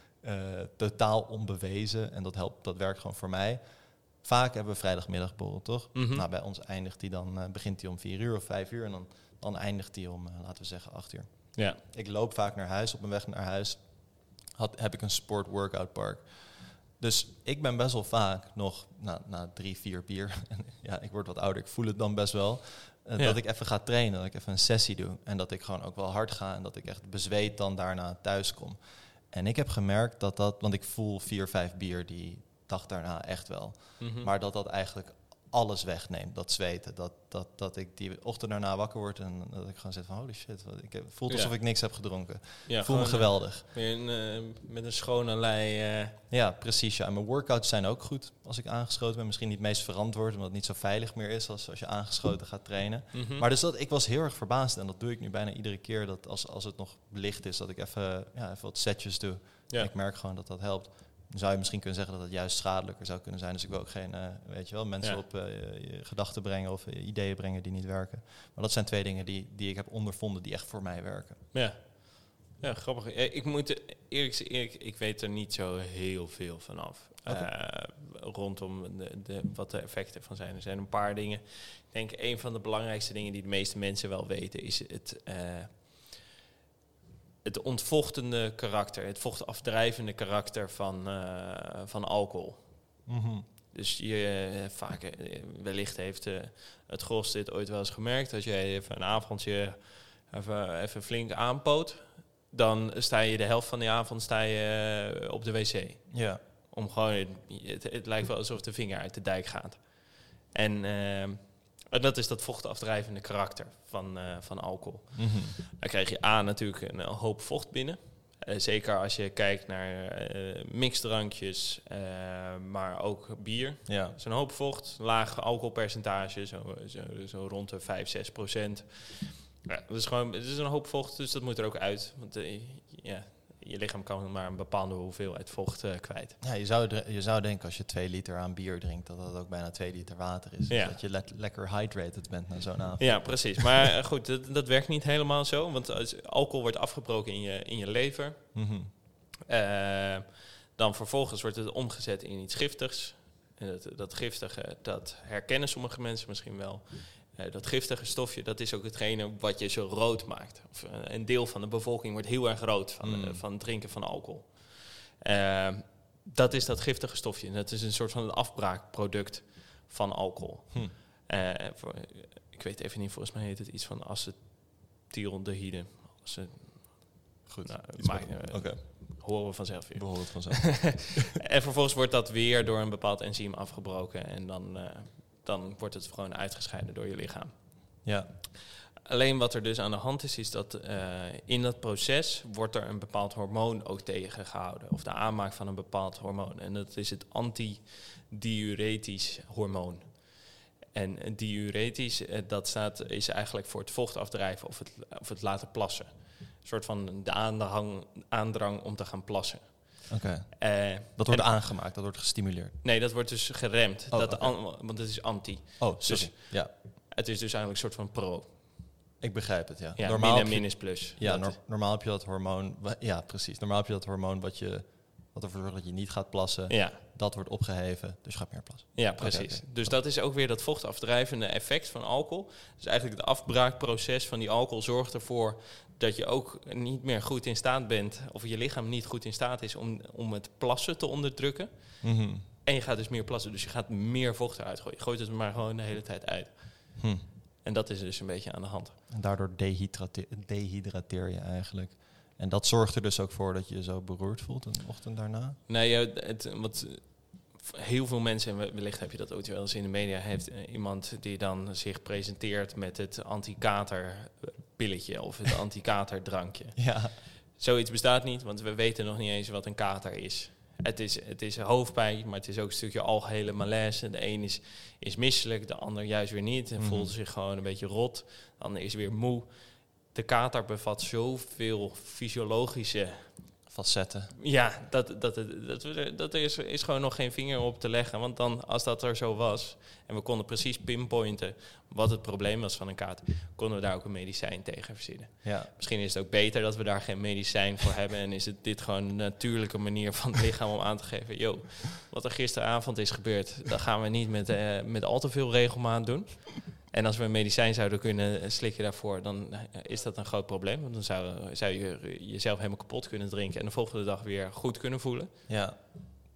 totaal onbewezen. En dat werkt gewoon voor mij. Vaak hebben we vrijdagmiddagborrel, toch? Mm-hmm. Nou, bij ons eindigt die dan, begint die om 4 uur of 5 uur. En dan eindigt die om, laten we zeggen, 8 uur. Ja. Ik loop vaak naar huis. Op mijn weg naar huis heb ik een sport workout park. Dus ik ben best wel vaak nog na 3-4 bier... en ja, ik word wat ouder, ik voel het dan best wel... dat ik even ga trainen, dat ik even een sessie doe... en dat ik gewoon ook wel hard ga... en dat ik echt bezweet dan daarna thuis kom. En ik heb gemerkt dat... want ik voel 4-5 bier die dag daarna echt wel. Mm-hmm. Maar dat eigenlijk alles wegneemt, dat zweten. Dat ik die ochtend daarna wakker word... en dat ik gewoon zit van holy shit... Het voelt alsof ik niks heb gedronken. Ja, ik voel me geweldig. Met een schone lei... Ja, precies. Ja. En mijn workouts zijn ook goed als ik aangeschoten ben. Misschien niet het meest verantwoord, omdat het niet zo veilig meer is als je aangeschoten gaat trainen. Mm-hmm. Maar dus ik was heel erg verbaasd. En dat doe ik nu bijna iedere keer, dat als het nog licht is, dat ik even wat setjes doe. Ja. En ik merk gewoon dat helpt. Dan zou je misschien kunnen zeggen dat het juist schadelijker zou kunnen zijn. Dus ik wil ook geen mensen op je gedachten brengen of ideeën brengen die niet werken. Maar dat zijn 2 dingen die ik heb ondervonden die echt voor mij werken. Ja. Ja, grappig. Ik moet eerlijk, ik weet er niet zo heel veel van af. Okay. Rondom wat de effecten van zijn. Er zijn een paar dingen. Ik denk een van de belangrijkste dingen die de meeste mensen wel weten is het ontvochtende karakter. Het vochtafdrijvende karakter van alcohol. Mm-hmm. Dus vaak wellicht heeft het gros dit ooit wel eens gemerkt. Als jij even een avondje even flink aanpoot... dan sta je de helft van de avond op de wc. Ja. Om gewoon, het lijkt wel alsof de vinger uit de dijk gaat. En dat is dat vochtafdrijvende karakter van alcohol. Mm-hmm. Dan krijg je natuurlijk een hoop vocht binnen. Zeker als je kijkt naar mixdrankjes, maar ook bier. Ja. Zo'n hoop vocht, laag alcoholpercentage, zo rond de 5-6%. Ja, het is een hoop vocht, dus dat moet er ook uit. Want je lichaam kan maar een bepaalde hoeveelheid vocht kwijt. Ja, je zou denken als je 2 liter aan bier drinkt... dat dat ook bijna 2 liter water is. Ja. Dus dat je lekker hydrated bent na zo'n avond. Ja, precies. Maar goed, dat werkt niet helemaal zo. Want alcohol wordt afgebroken in je lever. Mm-hmm. Dan vervolgens wordt het omgezet in iets giftigs. En dat giftige, dat herkennen sommige mensen misschien wel... dat giftige stofje, dat is ook hetgene wat je zo rood maakt. Of een deel van de bevolking wordt heel erg rood van het drinken van alcohol. Dat is dat giftige stofje. Dat is een soort van een afbraakproduct van alcohol. Ik weet even niet, volgens mij heet het iets van acetylendehyde. Goed, nou, okay. Horen we vanzelf weer. We horen het vanzelf. En vervolgens wordt dat weer door een bepaald enzym afgebroken en dan wordt het gewoon uitgescheiden door je lichaam. Ja. Alleen wat er dus aan de hand is dat in dat proces... wordt er een bepaald hormoon ook tegengehouden. Of de aanmaak van een bepaald hormoon. En dat is het antidiuretisch hormoon. En diuretisch, dat staat, is eigenlijk voor het vocht afdrijven of het laten plassen. Een soort van de aandrang om te gaan plassen. Oké. Dat wordt aangemaakt, dat wordt gestimuleerd? Nee, dat wordt dus geremd. Oh, want het is anti. Oh, dus ja. Het is dus eigenlijk een soort van pro. Ik begrijp het, ja. Ja, normaal min en min is plus. Ja, normaal heb je dat hormoon... Ja, precies. Normaal heb je dat hormoon wat ervoor zorgt dat je niet gaat plassen. Ja. Dat wordt opgeheven, dus je gaat meer plassen. Ja, precies. Okay. Dus dat is ook weer dat vochtafdrijvende effect van alcohol. Dus eigenlijk het afbraakproces van die alcohol zorgt ervoor dat je ook niet meer goed in staat bent, of je lichaam niet goed in staat is om het plassen te onderdrukken. Mm-hmm. En je gaat dus meer plassen, dus je gaat meer vocht eruit gooien. Je gooit het maar gewoon de hele tijd uit. Hm. En dat is dus een beetje aan de hand. En daardoor dehydrateer je eigenlijk. En dat zorgt er dus ook voor dat je je zo beroerd voelt een ochtend daarna? Nee, wat heel veel mensen, en wellicht heb je dat ook wel eens in de media, heeft iemand die dan zich presenteert met het anti-katerpilletje of het anti-katerdrankje. Ja. Zoiets bestaat niet, want we weten nog niet eens wat een kater is. Het is hoofdpijn, maar het is ook een stukje algehele malaise. De een is misselijk, de ander juist weer niet. En voelt zich gewoon een beetje rot. De ander is weer moe. De kater bevat zoveel fysiologische facetten. Ja, dat is gewoon nog geen vinger op te leggen. Want dan, als dat er zo was en we konden precies pinpointen wat het probleem was van een kater, konden we daar ook een medicijn tegen verzinnen. Ja. Misschien is het ook beter dat we daar geen medicijn voor hebben en is het dit gewoon een natuurlijke manier van het lichaam om aan te geven. Yo, wat er gisteravond is gebeurd, dat gaan we niet met al te veel regelmaat doen. En als we een medicijn zouden kunnen slikken daarvoor, dan is dat een groot probleem. Want dan zou je jezelf helemaal kapot kunnen drinken en de volgende dag weer goed kunnen voelen. Ja,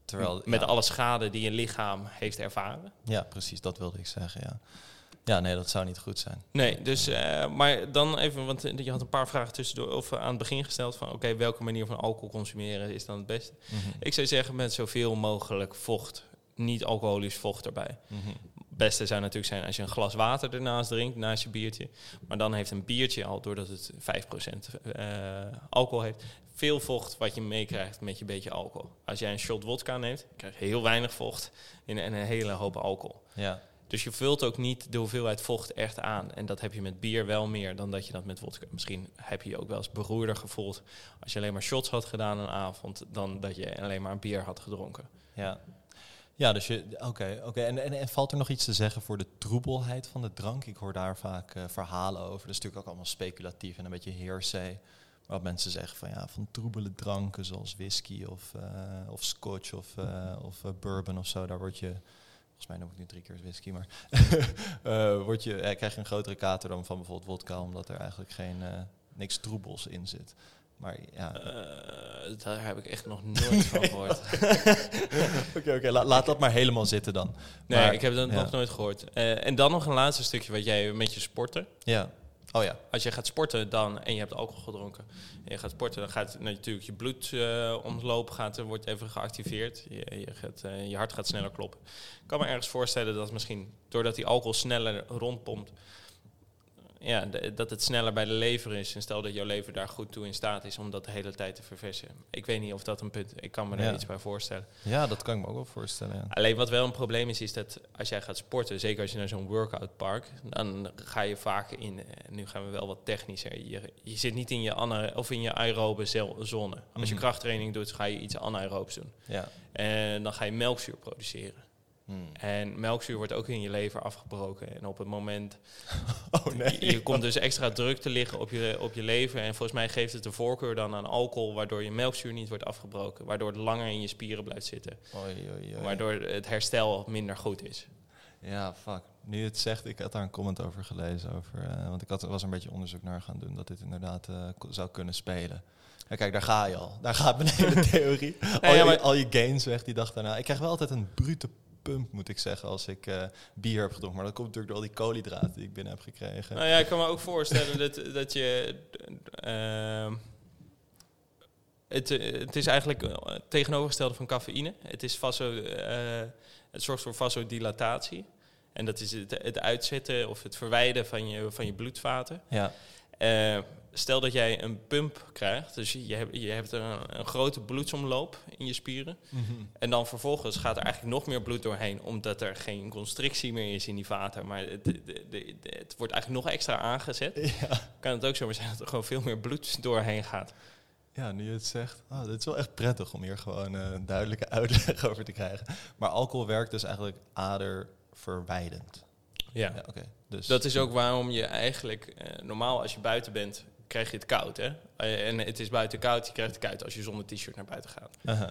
terwijl met alle schade die je lichaam heeft ervaren. Ja, precies, dat wilde ik zeggen, ja. Ja, nee, dat zou niet goed zijn. Nee, dus, maar dan even, want je had een paar vragen tussendoor of aan het begin gesteld van oké, welke manier van alcohol consumeren is dan het beste? Mm-hmm. Ik zou zeggen met zoveel mogelijk vocht, niet alcoholisch vocht erbij. Mm-hmm. Het beste zou natuurlijk zijn als je een glas water ernaast drinkt, naast je biertje. Maar dan heeft een biertje al, doordat het 5% alcohol heeft, veel vocht wat je meekrijgt met je beetje alcohol. Als jij een shot wodka neemt, krijg je heel weinig vocht en een hele hoop alcohol. Ja. Dus je vult ook niet de hoeveelheid vocht echt aan. En dat heb je met bier wel meer dan dat je dat met wodka. Misschien heb je je ook wel eens beroerder gevoeld als je alleen maar shots had gedaan een avond, dan dat je alleen maar bier had gedronken. Ja. Ja, dus oké. En valt er nog iets te zeggen voor de troebelheid van de drank? Ik hoor daar vaak verhalen over. Dat is natuurlijk ook allemaal speculatief en een beetje hearsay. Wat mensen zeggen van ja, van troebele dranken zoals whisky of scotch of bourbon of zo. Daar word je, volgens mij noem ik nu 3 keer whisky, maar krijg je een grotere kater dan van bijvoorbeeld wodka, omdat er eigenlijk niks troebels in zit. Maar ja. Daar heb ik echt nog nooit van gehoord. Oké, laat dat maar helemaal zitten dan. Nee, maar ik heb dat nog nooit gehoord. En dan nog een laatste stukje wat jij met je sporten. Ja. Oh ja. Als je gaat sporten dan en je hebt alcohol gedronken en je gaat sporten, dan gaat natuurlijk je bloedomloop wordt even geactiveerd. Je hart gaat sneller kloppen. Ik kan me ergens voorstellen dat misschien doordat die alcohol sneller rondpompt, ja, dat het sneller bij de lever is. En stel dat jouw lever daar goed toe in staat is om dat de hele tijd te verversen. Ik weet niet of dat een punt... Ik kan me daar iets bij voorstellen. Ja, dat kan ik me ook wel voorstellen. Ja. Alleen wat wel een probleem is dat als jij gaat sporten, zeker als je naar zo'n workoutpark, dan ga je vaak in... Nu gaan we wel wat technischer. Je zit niet in je aerobe zone. Als je krachttraining doet, ga je iets anaeroobs doen. Ja. En dan ga je melkzuur produceren. En melkzuur wordt ook in je lever afgebroken. En op het moment... Oh nee. Je komt dus extra druk te liggen op je lever. En volgens mij geeft het de voorkeur dan aan alcohol, waardoor je melkzuur niet wordt afgebroken. Waardoor het langer in je spieren blijft zitten. Oei. Waardoor het herstel minder goed is. Ja, fuck. Nu het zegt, ik had daar een comment over gelezen. Want ik was een beetje onderzoek naar gaan doen dat dit inderdaad zou kunnen spelen. Ja, kijk, daar ga je al. Daar gaat mijn hele theorie. Al je gains weg die dag daarna. Ik krijg wel altijd een brute pump, moet ik zeggen, als ik bier heb gedronken. Maar dat komt natuurlijk door al die koolhydraten die ik binnen heb gekregen. Nou ja, ik kan me ook voorstellen dat je... Het is eigenlijk het tegenovergestelde van cafeïne. Het is het zorgt voor vasodilatatie. En dat is het uitzetten of het verwijden van je bloedvaten. Ja. stel dat jij een pump krijgt, dus je hebt een grote bloedsomloop in je spieren. Mm-hmm. En dan vervolgens gaat er eigenlijk nog meer bloed doorheen, omdat er geen constrictie meer is in die vaten. Maar het wordt eigenlijk nog extra aangezet. Ja. Kan het ook zomaar zijn dat er gewoon veel meer bloed doorheen gaat. Ja, nu je het zegt, dit is wel echt prettig om hier gewoon een duidelijke uitleg over te krijgen. Maar alcohol werkt dus eigenlijk aderverwijdend. Ja, ja, okay. Dus dat is ook waarom je eigenlijk, normaal als je buiten bent, krijg je het koud, hè? En het is buiten koud, je krijgt het koud als je zonder t-shirt naar buiten gaat. Uh-huh.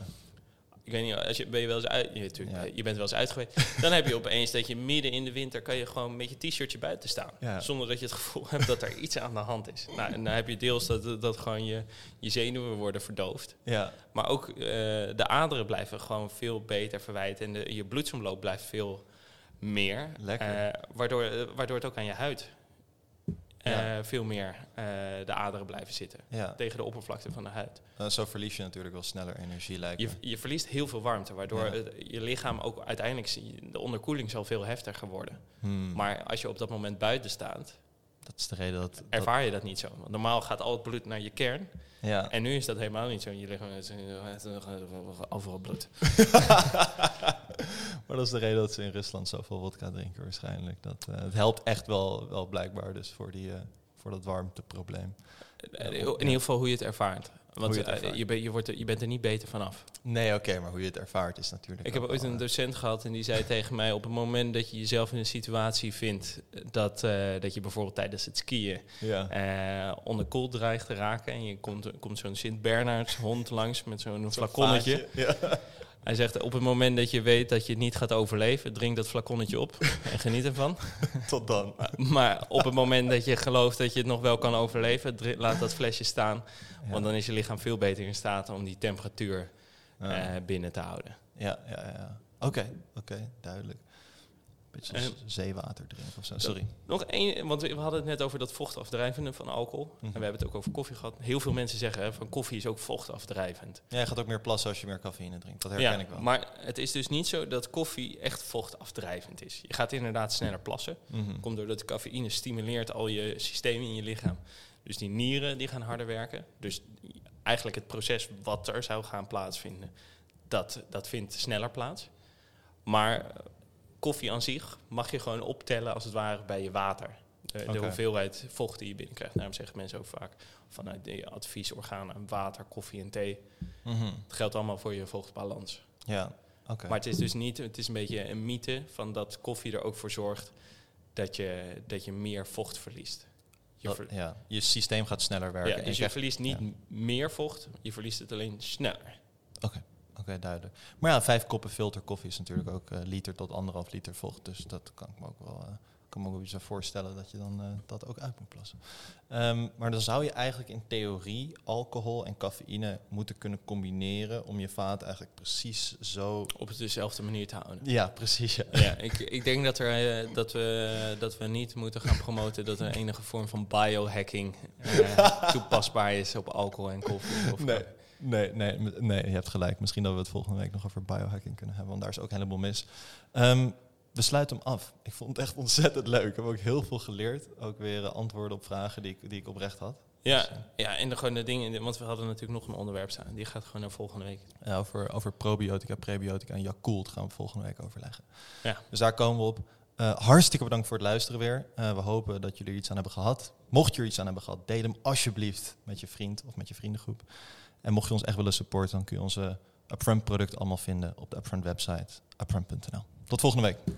Ik weet niet, je bent wel eens uit geweest. Dan heb je opeens dat je midden in de winter kan je gewoon met je t-shirtje buiten staan. Ja. Zonder dat je het gevoel hebt dat er iets aan de hand is. Nou, en dan heb je deels dat gewoon je zenuwen worden verdoofd. Ja. Maar ook de aderen blijven gewoon veel beter verwijden. En je bloedsomloop blijft veel meer. Waardoor het ook aan je huid veel meer de aderen blijven zitten. Ja. Tegen de oppervlakte van de huid. Zo verlies je natuurlijk wel sneller energie, lijkt me. Je verliest heel veel warmte, waardoor je lichaam ook uiteindelijk, de onderkoeling zal veel heftiger worden. Maar als je op dat moment buiten staat, dat is de reden dat ervaar je dat niet zo. Want normaal gaat al het bloed naar je kern. Ja. En nu is dat helemaal niet zo. Je lichaam is overal bloed. Maar dat is de reden dat ze in Rusland zoveel wodka drinken waarschijnlijk. Het helpt echt wel blijkbaar dus voor dat warmteprobleem. In ieder geval hoe je het ervaart. Want je bent er niet beter vanaf. Nee, oké, maar hoe je het ervaart is natuurlijk... Ik heb ooit een docent gehad en die zei tegen mij, op het moment dat je jezelf in een situatie vindt dat je bijvoorbeeld tijdens het skiën onderkoeld dreigt te raken en je komt zo'n Sint-Bernards hond langs met zo'n flaconnetje... Hij zegt, op het moment dat je weet dat je het niet gaat overleven, drink dat flaconnetje op en geniet ervan. Tot dan. Maar op het moment dat je gelooft dat je het nog wel kan overleven, laat dat flesje staan. Ja. Want dan is je lichaam veel beter in staat om die temperatuur binnen te houden. Ja. Oké, duidelijk. Beetje zeewater drinken of zo, sorry. Nog één, want we hadden het net over dat vochtafdrijvende van alcohol. Mm-hmm. En we hebben het ook over koffie gehad. Heel veel mensen zeggen, van koffie is ook vochtafdrijvend. Ja, je gaat ook meer plassen als je meer cafeïne drinkt. Dat herken ik wel. Maar het is dus niet zo dat koffie echt vochtafdrijvend is. Je gaat inderdaad sneller plassen. Mm-hmm. Komt doordat de cafeïne stimuleert al je systemen in je lichaam. Dus die nieren die gaan harder werken. Dus eigenlijk het proces wat er zou gaan plaatsvinden, dat vindt sneller plaats. Maar koffie aan zich mag je gewoon optellen als het ware bij je water. De hoeveelheid vocht die je binnenkrijgt. Daarom zeggen mensen ook vaak vanuit de adviesorganen water, koffie en thee. Mm-hmm. Het geldt allemaal voor je vochtbalans. Ja. Okay. Maar het is dus niet, het is een beetje een mythe van dat koffie er ook voor zorgt dat je meer vocht verliest. Je systeem gaat sneller werken. Ja, dus je verliest niet meer vocht, je verliest het alleen sneller. Oké, duidelijk. Maar 5 koppen filterkoffie is natuurlijk ook 1 liter tot 1,5 liter vocht. Dus dat kan ik me ook wel zo voorstellen dat je dan dat ook uit moet plassen. Maar dan zou je eigenlijk in theorie alcohol en cafeïne moeten kunnen combineren om je vaat eigenlijk precies zo op dezelfde manier te houden. Ja, precies. Ja. Ja, ik denk dat we niet moeten gaan promoten dat er enige vorm van biohacking toepasbaar is op alcohol en koffie. Nee, je hebt gelijk. Misschien dat we het volgende week nog over biohacking kunnen hebben, want daar is ook een heleboel mis. We sluiten hem af. Ik vond het echt ontzettend leuk. Ik heb ook heel veel geleerd. Ook weer antwoorden op vragen die ik oprecht had. Ja, dus, en gewoon de dingen, want we hadden natuurlijk nog een onderwerp staan. Die gaat gewoon naar volgende week. Ja, over probiotica, prebiotica en Yakult gaan we volgende week overleggen. Ja. Dus daar komen we op. Hartstikke bedankt voor het luisteren weer. We hopen dat jullie er iets aan hebben gehad. Mocht je er iets aan hebben gehad, deel hem alsjeblieft met je vriend of met je vriendengroep. En mocht je ons echt willen supporten, dan kun je onze Upfront product allemaal vinden op de Upfront website, upfront.nl. Tot volgende week.